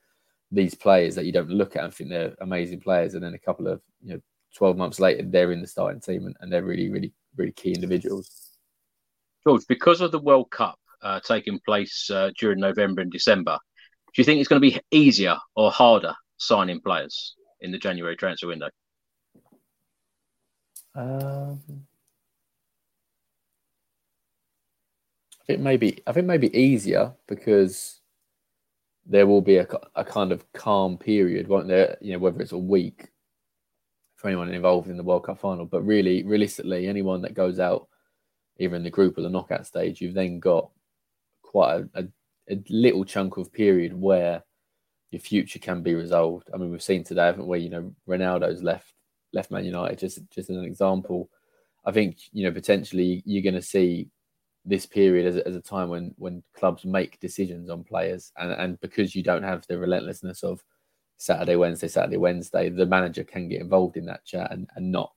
these players that you don't look at and think they're amazing players, and then a couple of, you know, 12 months later they're in the starting team and they're really, really, really key individuals. George, because of the World Cup taking place during November and December, do you think it's going to be easier or harder signing players in the January transfer window? I think maybe easier, because there will be a kind of calm period, won't there? You know, whether it's a week for anyone involved in the World Cup final, but really, realistically, anyone that goes out, either in the group or the knockout stage, you've then got quite a little chunk of period where your future can be resolved. I mean, we've seen today, haven't we? You know, Ronaldo's left Man United, just as an example. I think, you know, potentially you're going to see this period as a time when clubs make decisions on players, and because you don't have the relentlessness of Saturday, Wednesday, the manager can get involved in that chat and not,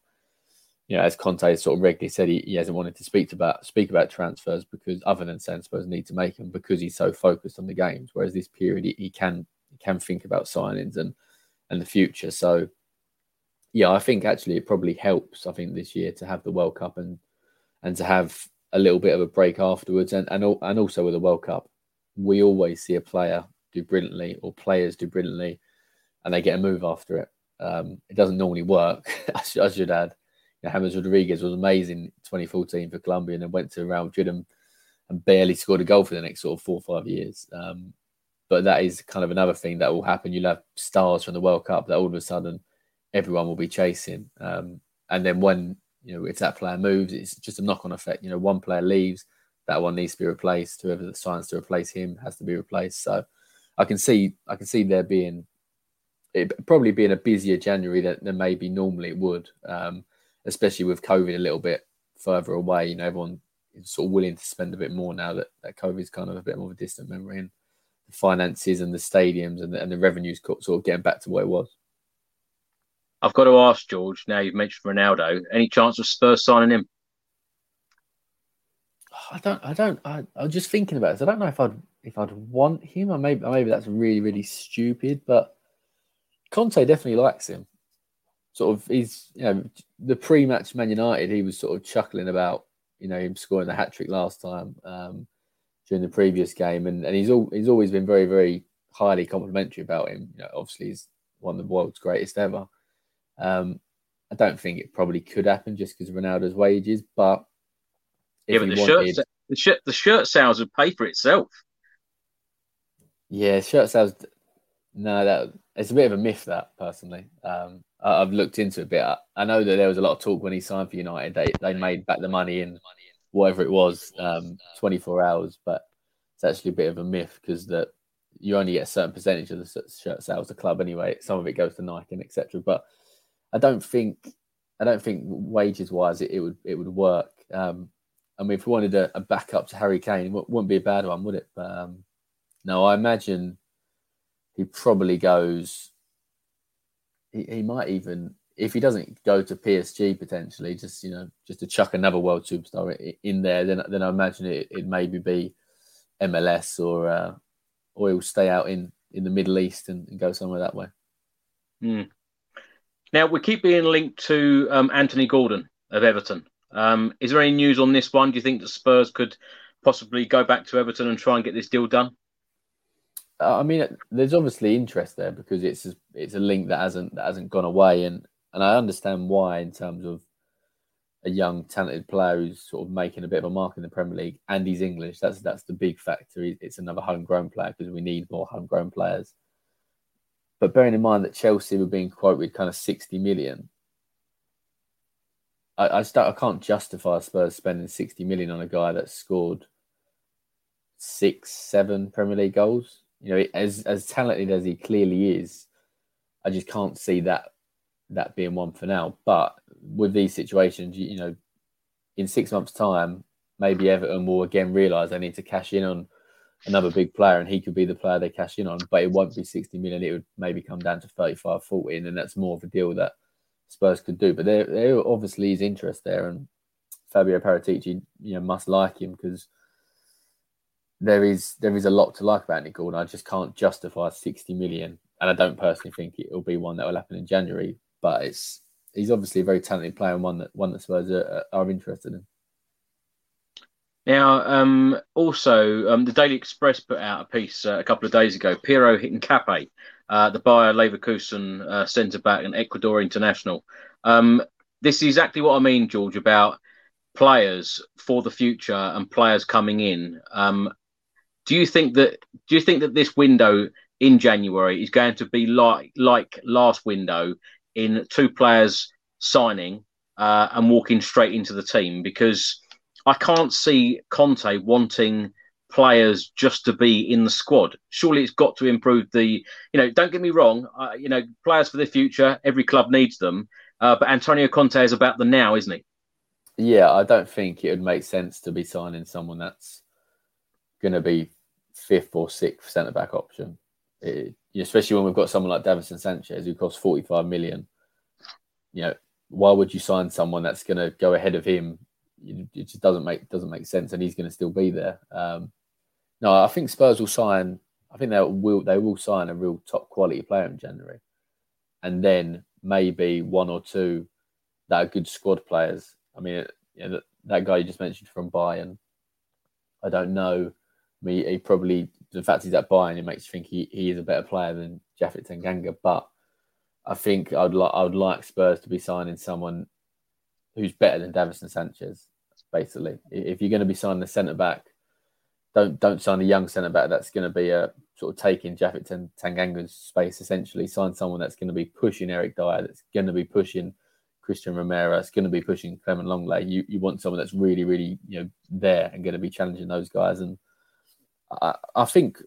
you know, as Conte sort of regularly said, he hasn't wanted to speak about transfers, because other than saying Spurs need to make them, because he's so focused on the games, whereas this period he can think about signings and the future. So yeah, I think actually it probably helps, I think, this year to have the World Cup and to have a little bit of a break afterwards, and also with the World Cup, we always see a player do brilliantly, or players do brilliantly, and they get a move after it. It doesn't normally work. I should add, you know, James Rodriguez was amazing in 2014 for Colombia, and then went to Real Madrid and barely scored a goal for the next sort of 4 or 5 years. But that is kind of another thing that will happen. You'll have stars from the World Cup that all of a sudden everyone will be chasing, and then when, you know, if that player moves, it's just a knock-on effect. You know, one player leaves, that one needs to be replaced. Whoever that signs to replace him has to be replaced. So I can see there being it probably being a busier January than maybe normally it would, especially with COVID a little bit further away. You know, everyone is sort of willing to spend a bit more now that COVID is kind of a bit more of a distant memory, and the finances and the stadiums and the revenues sort of getting back to where it was. I've got to ask, George, now you've mentioned Ronaldo, any chance of Spurs signing him? I was just thinking about this. I don't know if I'd want him. Or maybe that's really, really stupid, but Conte definitely likes him. Sort of, he's, you know, the pre-match Man United, he was sort of chuckling about, you know, him scoring the hat-trick last time during the previous game, and he's always been very, very highly complimentary about him. You know, obviously he's one of the world's greatest ever. I don't think it probably could happen just because of Ronaldo's wages, but but the shirt sales would pay for itself. Yeah, shirt sales. No, that it's a bit of a myth. That personally, I've looked into it a bit. I know that there was a lot of talk when he signed for United. They made back the money in whatever it was, 24 hours. But it's actually a bit of a myth because that you only get a certain percentage of the shirt sales. The club anyway. Some of it goes to Nike and etc. But I don't think wages wise it would work. I mean, if we wanted a backup to Harry Kane, it wouldn't be a bad one, would it? But, no, I imagine he probably goes. He might even, if he doesn't go to PSG potentially, just to chuck another world superstar in there, then I imagine it maybe be MLS or he'll stay out in the Middle East and go somewhere that way. Mm. Now we keep being linked to Anthony Gordon of Everton. Is there any news on this one? Do you think that Spurs could possibly go back to Everton and try and get this deal done? I mean, there's obviously interest there because it's a link that hasn't gone away, and I understand why, in terms of a young talented player who's sort of making a bit of a mark in the Premier League, and he's English. That's the big factor. It's another homegrown player because we need more homegrown players. But bearing in mind that Chelsea were being quoted kind of 60 million. I can't justify Spurs spending 60 million on a guy that scored 6-7 Premier League goals. You know, as talented as he clearly is, I just can't see that being one for now. But with these situations, in 6 months' time, maybe Everton will again realise they need to cash in on another big player, and he could be the player they cash in on. But it won't be 60 million. It would maybe come down to 35, 40, and that's more of a deal that Spurs could do. But there obviously is interest there, and Fabio Paratici, must like him because there is a lot to like about Anthony Gordon. I just can't justify 60 million, and I don't personally think it'll be one that will happen in January. But he's obviously a very talented player and one that Spurs are interested in. Now, also, the Daily Express put out a piece a couple of days ago. Piero Hincapié, the Bayer Leverkusen centre-back and Ecuador international. This is exactly what I mean, George, about players for the future and players coming in. Do you think that this window in January is going to be like last window in two players signing and walking straight into the team? Because I can't see Conte wanting players just to be in the squad. Surely it's got to improve the, don't get me wrong, players for the future, every club needs them. But Antonio Conte is about the now, isn't he? Yeah, I don't think it would make sense to be signing someone that's going to be fifth or sixth centre-back option. Especially when we've got someone like Davinson Sanchez who costs 45 million. Why would you sign someone that's going to go ahead of him? It just doesn't make sense, and he's going to still be there. No, I think Spurs will sign. I think they will sign a real top quality player in January, and then maybe one or two that are good squad players. I mean, that guy you just mentioned from Bayern. I don't know. I mean, he probably, the fact he's at Bayern, it makes you think he is a better player than Japhet Tanganga. But I think I would like Spurs to be signing someone who's better than Davinson Sanchez, basically. If you're going to be signing a centre-back, don't sign a young centre-back that's going to be a sort of taking Japhet Tanganga's space, essentially. Sign someone that's going to be pushing Eric Dier, that's going to be pushing Christian Romero, that's going to be pushing Clement Longley. You want someone that's really, really, there and going to be challenging those guys. And I think,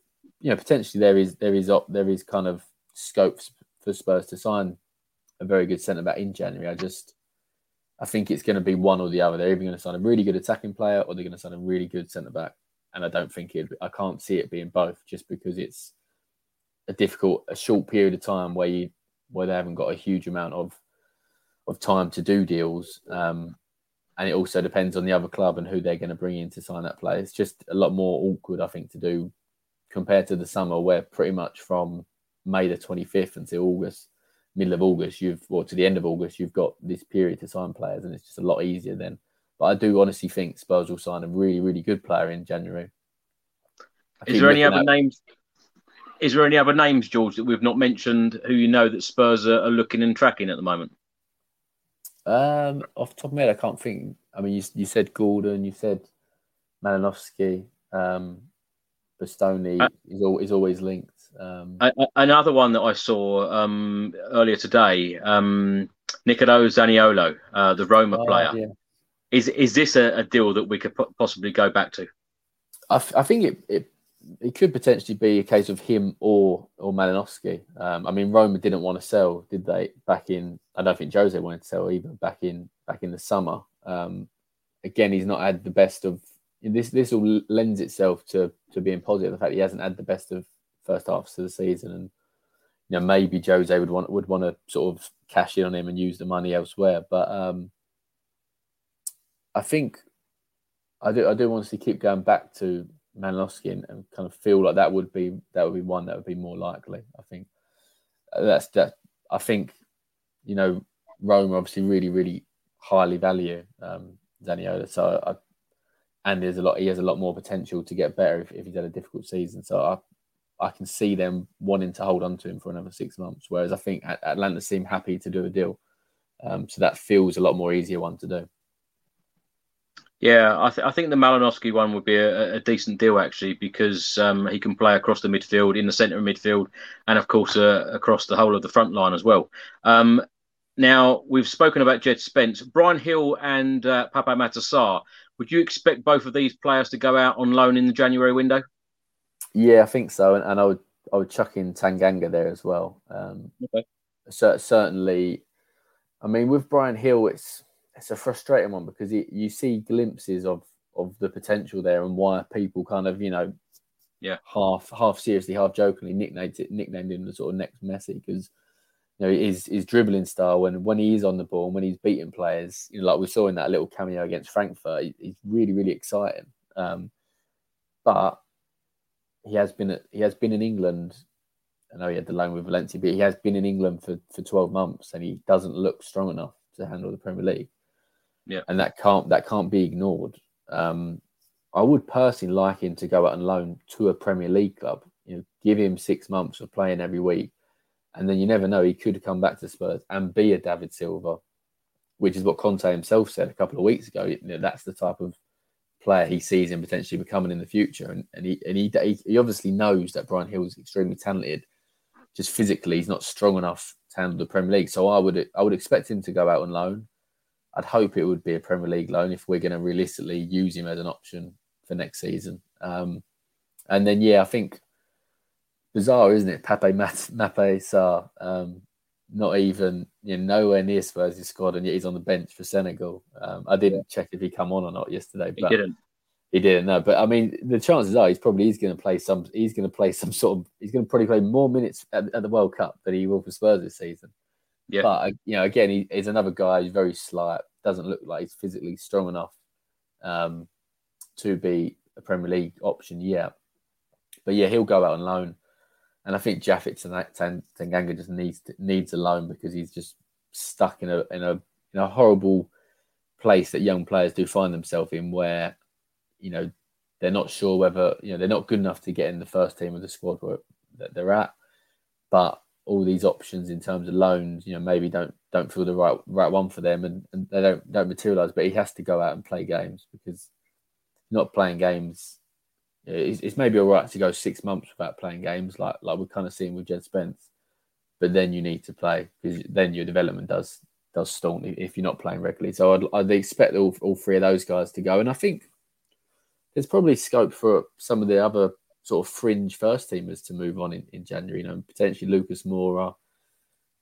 potentially there is kind of scope for Spurs to sign a very good centre-back in January. I think it's going to be one or the other. They're either going to sign a really good attacking player or they're going to sign a really good centre-back. And I can't see it being both, just because it's a short period of time where they haven't got a huge amount of time to do deals. And it also depends on the other club and who they're going to bring in to sign that player. It's just a lot more awkward, I think, to do compared to the summer, where pretty much from May the 25th until to the end of August, you've got this period to sign players, and it's just a lot easier then. But I do honestly think Spurs will sign a really, really good player in January. Is there any other names, George, that we've not mentioned who that Spurs are looking and tracking at the moment? Off the top of my head, I can't think. I mean, you said Gordon, you said Malinowski, Bastoni is always linked. Another one that I saw earlier today, Nicolo Zaniolo, the Roma player. Yeah. Is this a deal that we could possibly go back to? I think it could potentially be a case of him or Malinowski. I mean, Roma didn't want to sell, did they? I don't think Jose wanted to sell either. Back in the summer. Again, he's not had the best of this. This all lends itself to being positive. The fact he hasn't had the best of first halves of the season, and you know maybe Jose would want to sort of cash in on him and use the money elsewhere. But I think I do honestly keep going back to Malinowski and kind of feel like that would be one that would be more likely. I think I think you know Roma obviously really really highly value Zaniolo, so he has a lot more potential to get better if he's had a difficult season. So I can see them wanting to hold on to him for another 6 months, whereas I think Atlanta seem happy to do a deal, so that feels a lot more easier one to do. Yeah, I think the Malinowski one would be a decent deal, actually, because he can play across the midfield, in the centre of midfield, and, of course, across the whole of the front line as well. Now, we've spoken about Jed Spence. Brian Hill and Papa Matasar, would you expect both of these players to go out on loan in the January window? Yeah, I think so, and I would chuck in Tanganga there as well. Okay. So, certainly, I mean, with Brian Hill, it's a frustrating one because you see glimpses of the potential there and why people kind of, you know, half seriously, half jokingly nicknamed him the sort of next Messi because, you know, his dribbling style when he is on the ball and when he's beating players, you know, like we saw in that little cameo against Frankfurt, he's really, really exciting. But he has been in England. I know he had the loan with Valencia, but he has been in England for 12 months and he doesn't look strong enough to handle the Premier League. Yeah, and that can't be ignored. I would personally like him to go out on loan to a Premier League club. You know, give him 6 months of playing every week, and then you never know, he could come back to Spurs and be a David Silva, which is what Conte himself said a couple of weeks ago. You know, that's the type of player he sees him potentially becoming in the future, and he obviously knows that Brian Hill is extremely talented. Just physically, he's not strong enough to handle the Premier League. So I would expect him to go out on loan. I'd hope it would be a Premier League loan if we're going to realistically use him as an option for next season. And then, yeah, I think bizarre, isn't it? Mape Sarr, not even, you know, nowhere near Spurs' squad, and yet he's on the bench for Senegal. I didn't check if he come on or not yesterday. But He didn't. No, but I mean, the chances are he's going to play some. He's going to play some sort of. He's going to probably play more minutes at the World Cup than he will for Spurs this season. Yeah. But, you know, again, he's another guy who's very slight, doesn't look like he's physically strong enough to be a Premier League option, yeah. But, yeah, he'll go out on loan. And I think Japhet Tanganga just needs a loan because he's just stuck in a horrible place that young players do find themselves in where, you know, they're not sure whether, you know, they're not good enough to get in the first team of the squad that they're at. But all these options in terms of loans, you know, maybe don't feel the right one for them, and they don't materialise. But he has to go out and play games because not playing games, you know, it's maybe all right to go 6 months without playing games, like we're kind of seeing with Jed Spence. But then you need to play because then your development does stall if you're not playing regularly. So I'd expect all three of those guys to go, and I think there's probably scope for some of the other sort of fringe first teamers to move on in January, you know, potentially Lucas Moura,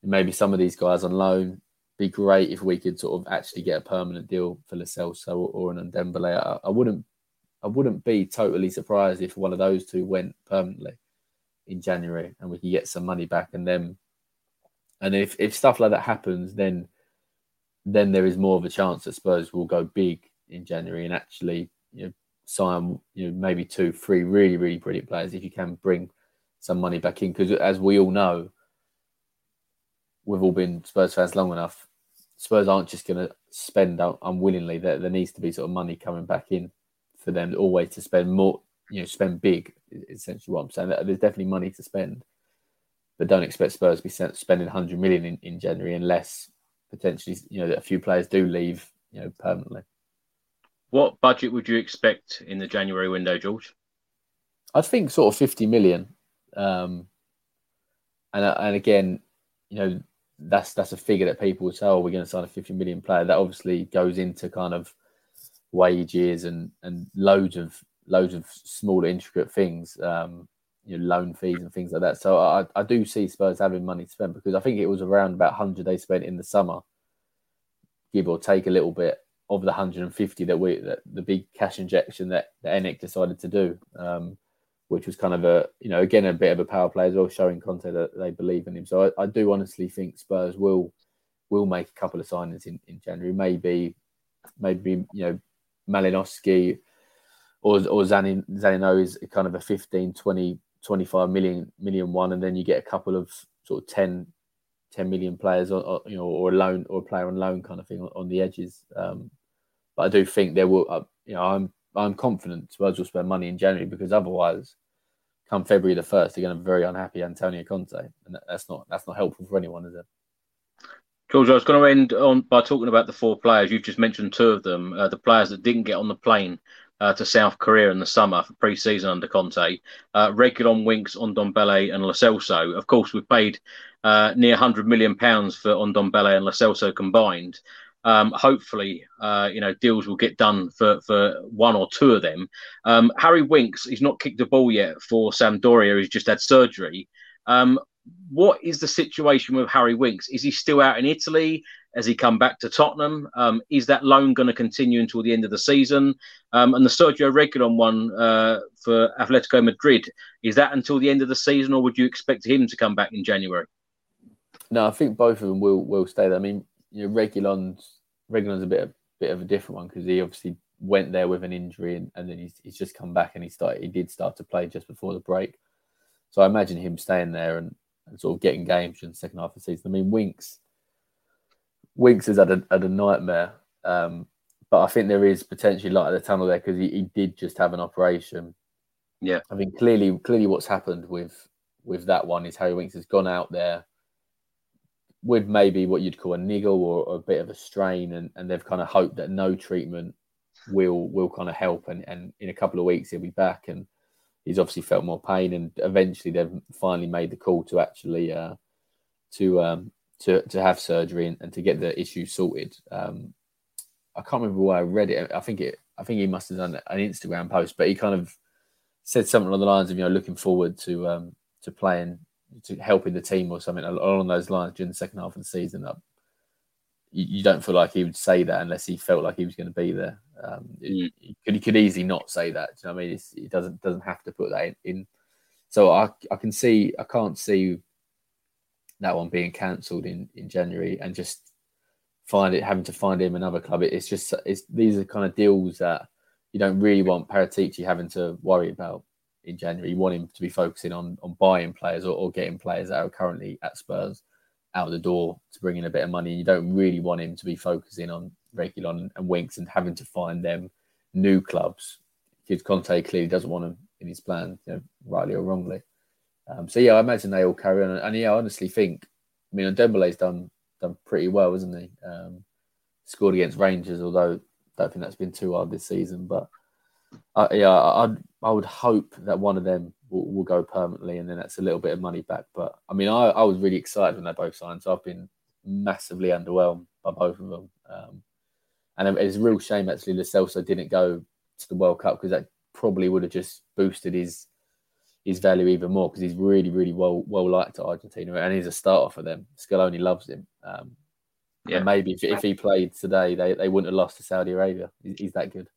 maybe some of these guys on loan. Be great if we could sort of actually get a permanent deal for Lo Celso or an Ndembele. I wouldn't be totally surprised if one of those two went permanently in January and we could get some money back. And if stuff like that happens, then there is more of a chance that Spurs will go big in January and actually, you know, sign, you know, maybe 2-3 really, really brilliant players if you can bring some money back in. Because as we all know, we've all been Spurs fans long enough. Spurs aren't just going to spend unwillingly. There needs to be sort of money coming back in for them always to spend more, you know, spend big, is essentially what I'm saying. There's definitely money to spend. But don't expect Spurs to be spending 100 million in January unless potentially, you know, a few players do leave, you know, permanently. What budget would you expect in the January window, George? I think sort of 50 million. And again, you know, that's a figure that people would say, oh, we're going to sign a 50 million player. That obviously goes into kind of wages and loads of small intricate things, you know, loan fees and things like that. So I do see Spurs having money to spend, because I think it was around about 100 they spent in the summer, give or take a little bit of the 150 that the big cash injection that Enik decided to do, which was kind of a, you know, again, a bit of a power play as well, showing Conte that they believe in him. So I do honestly think Spurs will make a couple of signings in January. Maybe you know, Malinowski or Zanino is kind of a 15, 20, 25 million one, and then you get a couple of sort of 10 million players, or, you know, or a loan or a player on loan kind of thing on the edges. But I do think there will, you know, I'm confident Spurs will spend money in January, because otherwise, come February the 1st, they're going to be very unhappy Antonio Conte, and that's not helpful for anyone, is it? George, I was going to end on by talking about the four players. You've just mentioned two of them, the players that didn't get on the plane to South Korea in the summer for pre-season under Conte. Reguilon, Winks, Ndombele and Lo Celso. Of course, we paid near £100 million for Ndombele and Lo Celso combined. Hopefully, you know, deals will get done for one or two of them. Harry Winks, he's not kicked a ball yet for Sampdoria. He's just had surgery. What is the situation with Harry Winks? Is he still out in Italy? Has he come back to Tottenham? Is that loan going to continue until the end of the season? And the Sergio Reguilon one for Atletico Madrid, is that until the end of the season, or would you expect him to come back in January? No, I think both of them will stay there. I mean, you know, Reguilon's a bit of a different one, because he obviously went there with an injury, and then he's just come back, and he did start to play just before the break. So I imagine him staying there and sort of getting games in the second half of the season. I mean, Winks has had a nightmare, but I think there is potentially light at the tunnel there, because he did just have an operation. Yeah, I mean, clearly what's happened with that one is Harry Winks has gone out there with maybe what you'd call a niggle or a bit of a strain, and they've kind of hoped that no treatment will kind of help, and in a couple of weeks he'll be back, and he's obviously felt more pain, and eventually they've finally made the call to actually to have surgery and to get the issue sorted. I can't remember where I read it. I think he must have done an Instagram post, but he kind of said something on the lines of, you know, looking forward to playing, to helping the team or something along those lines during the second half of the season. You don't feel like he would say that unless he felt like he was going to be there. He could easily not say that. Do you know what I mean? He doesn't have to put that in. So I can't see that one being cancelled in January, and just having to find him another club. It's these are kind of deals that you don't really want Paratici having to worry about in January. You want him to be focusing on buying players or getting players that are currently at Spurs out the door to bring in a bit of money. You don't really want him to be focusing on Reguilon and Winks and having to find them new clubs, because Conte clearly doesn't want him in his plan, you know, rightly or wrongly. So yeah, I imagine they all carry on, and yeah, I honestly think, I mean, Ndombele's done pretty well, hasn't he? Scored against Rangers, although I don't think that's been too hard this season. But I would hope that one of them will go permanently, and then that's a little bit of money back. But I mean, I was really excited when they both signed, so I've been massively underwhelmed by both of them. And it's a real shame actually Lo Celso didn't go to the World Cup, because that probably would have just boosted his value even more, because he's really, really well liked at Argentina, and he's a starter for them. Scaloni loves him. Yeah. And maybe if he played today, they wouldn't have lost to Saudi Arabia. He's that good.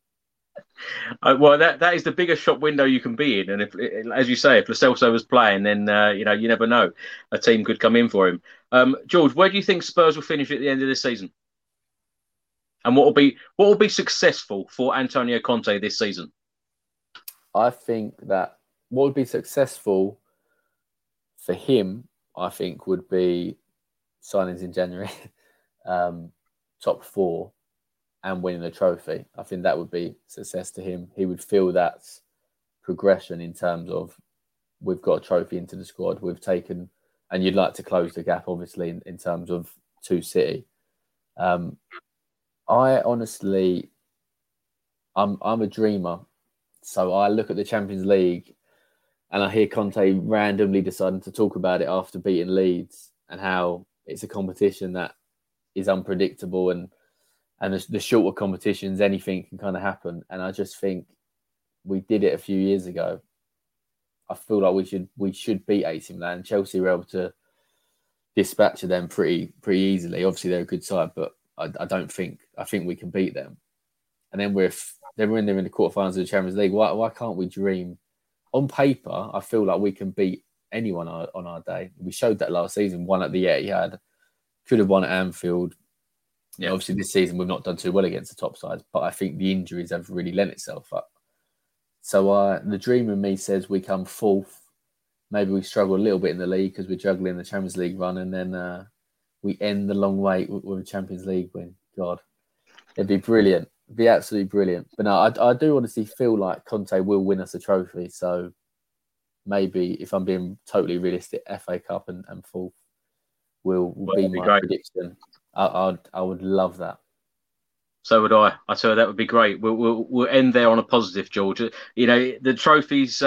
Well, that is the biggest shop window you can be in. And if, as you say, if Lo Celso was playing, then you know, you never know, a team could come in for him. George, where do you think Spurs will finish at the end of this season? And what will be successful for Antonio Conte this season? I think that what would be successful for him, I think, would be signings in January, top four, and winning a trophy. I think that would be success to him. He would feel that's progression in terms of, we've got a trophy into the squad, we've taken, and you'd like to close the gap, obviously, in terms of to City. I honestly, I'm a dreamer. So I look at the Champions League and I hear Conte randomly deciding to talk about it after beating Leeds and how it's a competition that is unpredictable, and the shorter competitions, anything can kind of happen. And I just think we did it a few years ago. I feel like we should beat AC Milan. Chelsea were able to dispatch of them pretty easily. Obviously, they're a good side, but I think we can beat them. And then we're in there in the quarterfinals of the Champions League. Why can't we dream? On paper, I feel like we can beat anyone on our day. We showed that last season. Won at the Etihad, could have won at Anfield. Yeah, obviously this season we've not done too well against the top sides, but I think the injuries have really lent itself up. So the dream in me says we come fourth. Maybe we struggle a little bit in the league because we're juggling the Champions League run, and then we end the long wait with a Champions League win. God, it'd be brilliant. It'd be absolutely brilliant. But no, I do honestly feel like Conte will win us a trophy. So maybe, if I'm being totally realistic, FA Cup and fourth will be my prediction. I would love that. So would I. I tell you, that would be great. We'll end there on a positive, George. You know, the trophies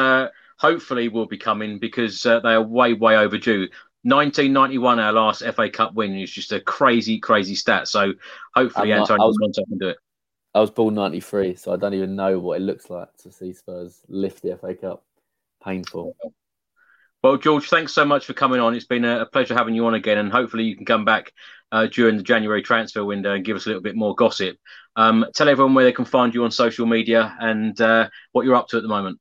hopefully will be coming because they are way overdue. 1991, our last FA Cup win, is just a crazy stat. So hopefully Antonio Conte can do it. I was born 93, so I don't even know what it looks like to see Spurs lift the FA Cup. Painful. Well, George, thanks so much for coming on. It's been a pleasure having you on again, and hopefully you can come back during the January transfer window and give us a little bit more gossip. Tell everyone where they can find you on social media and what you're up to at the moment.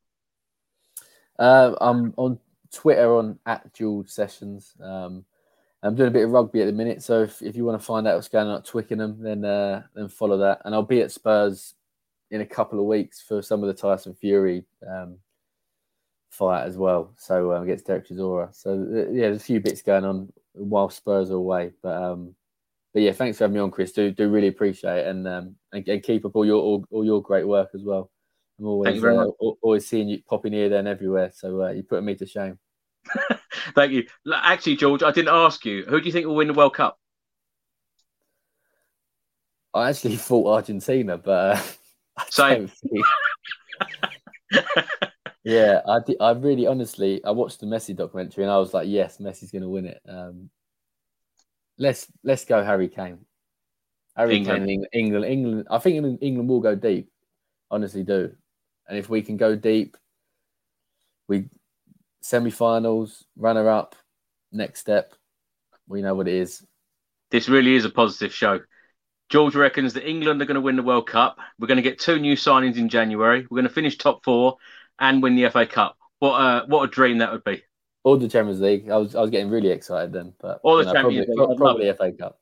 I'm on Twitter at George Sessions. I'm doing a bit of rugby at the minute, so if you want to find out what's going on at Twickenham, then follow that. And I'll be at Spurs in a couple of weeks for some of the Tyson Fury fight as well. So against Derek Chisora. So there's a few bits going on while Spurs are away. But yeah, thanks for having me on, Chris. Do really appreciate it, and keep up all your great work as well. I'm always seeing you popping here, then everywhere. So you're putting me to shame. Thank you. Actually, George, I didn't ask you. Who do you think will win the World Cup? I actually thought Argentina, but same. Yeah, I really, honestly, I watched the Messi documentary and I was like, yes, Messi's going to win it. Let's go Harry Kane. England. I think England will go deep. Honestly, do. And if we can go deep, we semi-finals, runner-up, next step. We know what it is. This really is a positive show. George reckons that England are going to win the World Cup. We're going to get two new signings in January. We're going to finish top four. And win the FA Cup. What a dream that would be. Or the Champions League. I was getting really excited then. But all the Champions League. Probably FA Cup.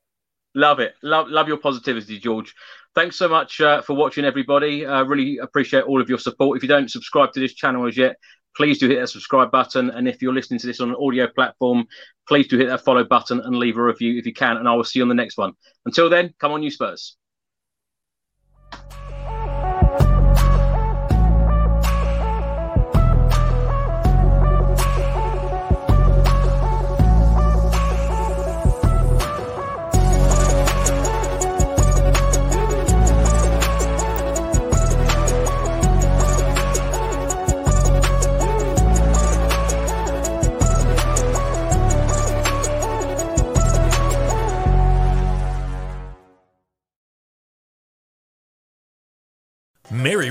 Love it. Love your positivity, George. Thanks so much for watching, everybody. Really appreciate all of your support. If you don't subscribe to this channel as yet, please do hit that subscribe button. And if you're listening to this on an audio platform, please do hit that follow button and leave a review if you can. And I will see you on the next one. Until then, come on, you Spurs. Mary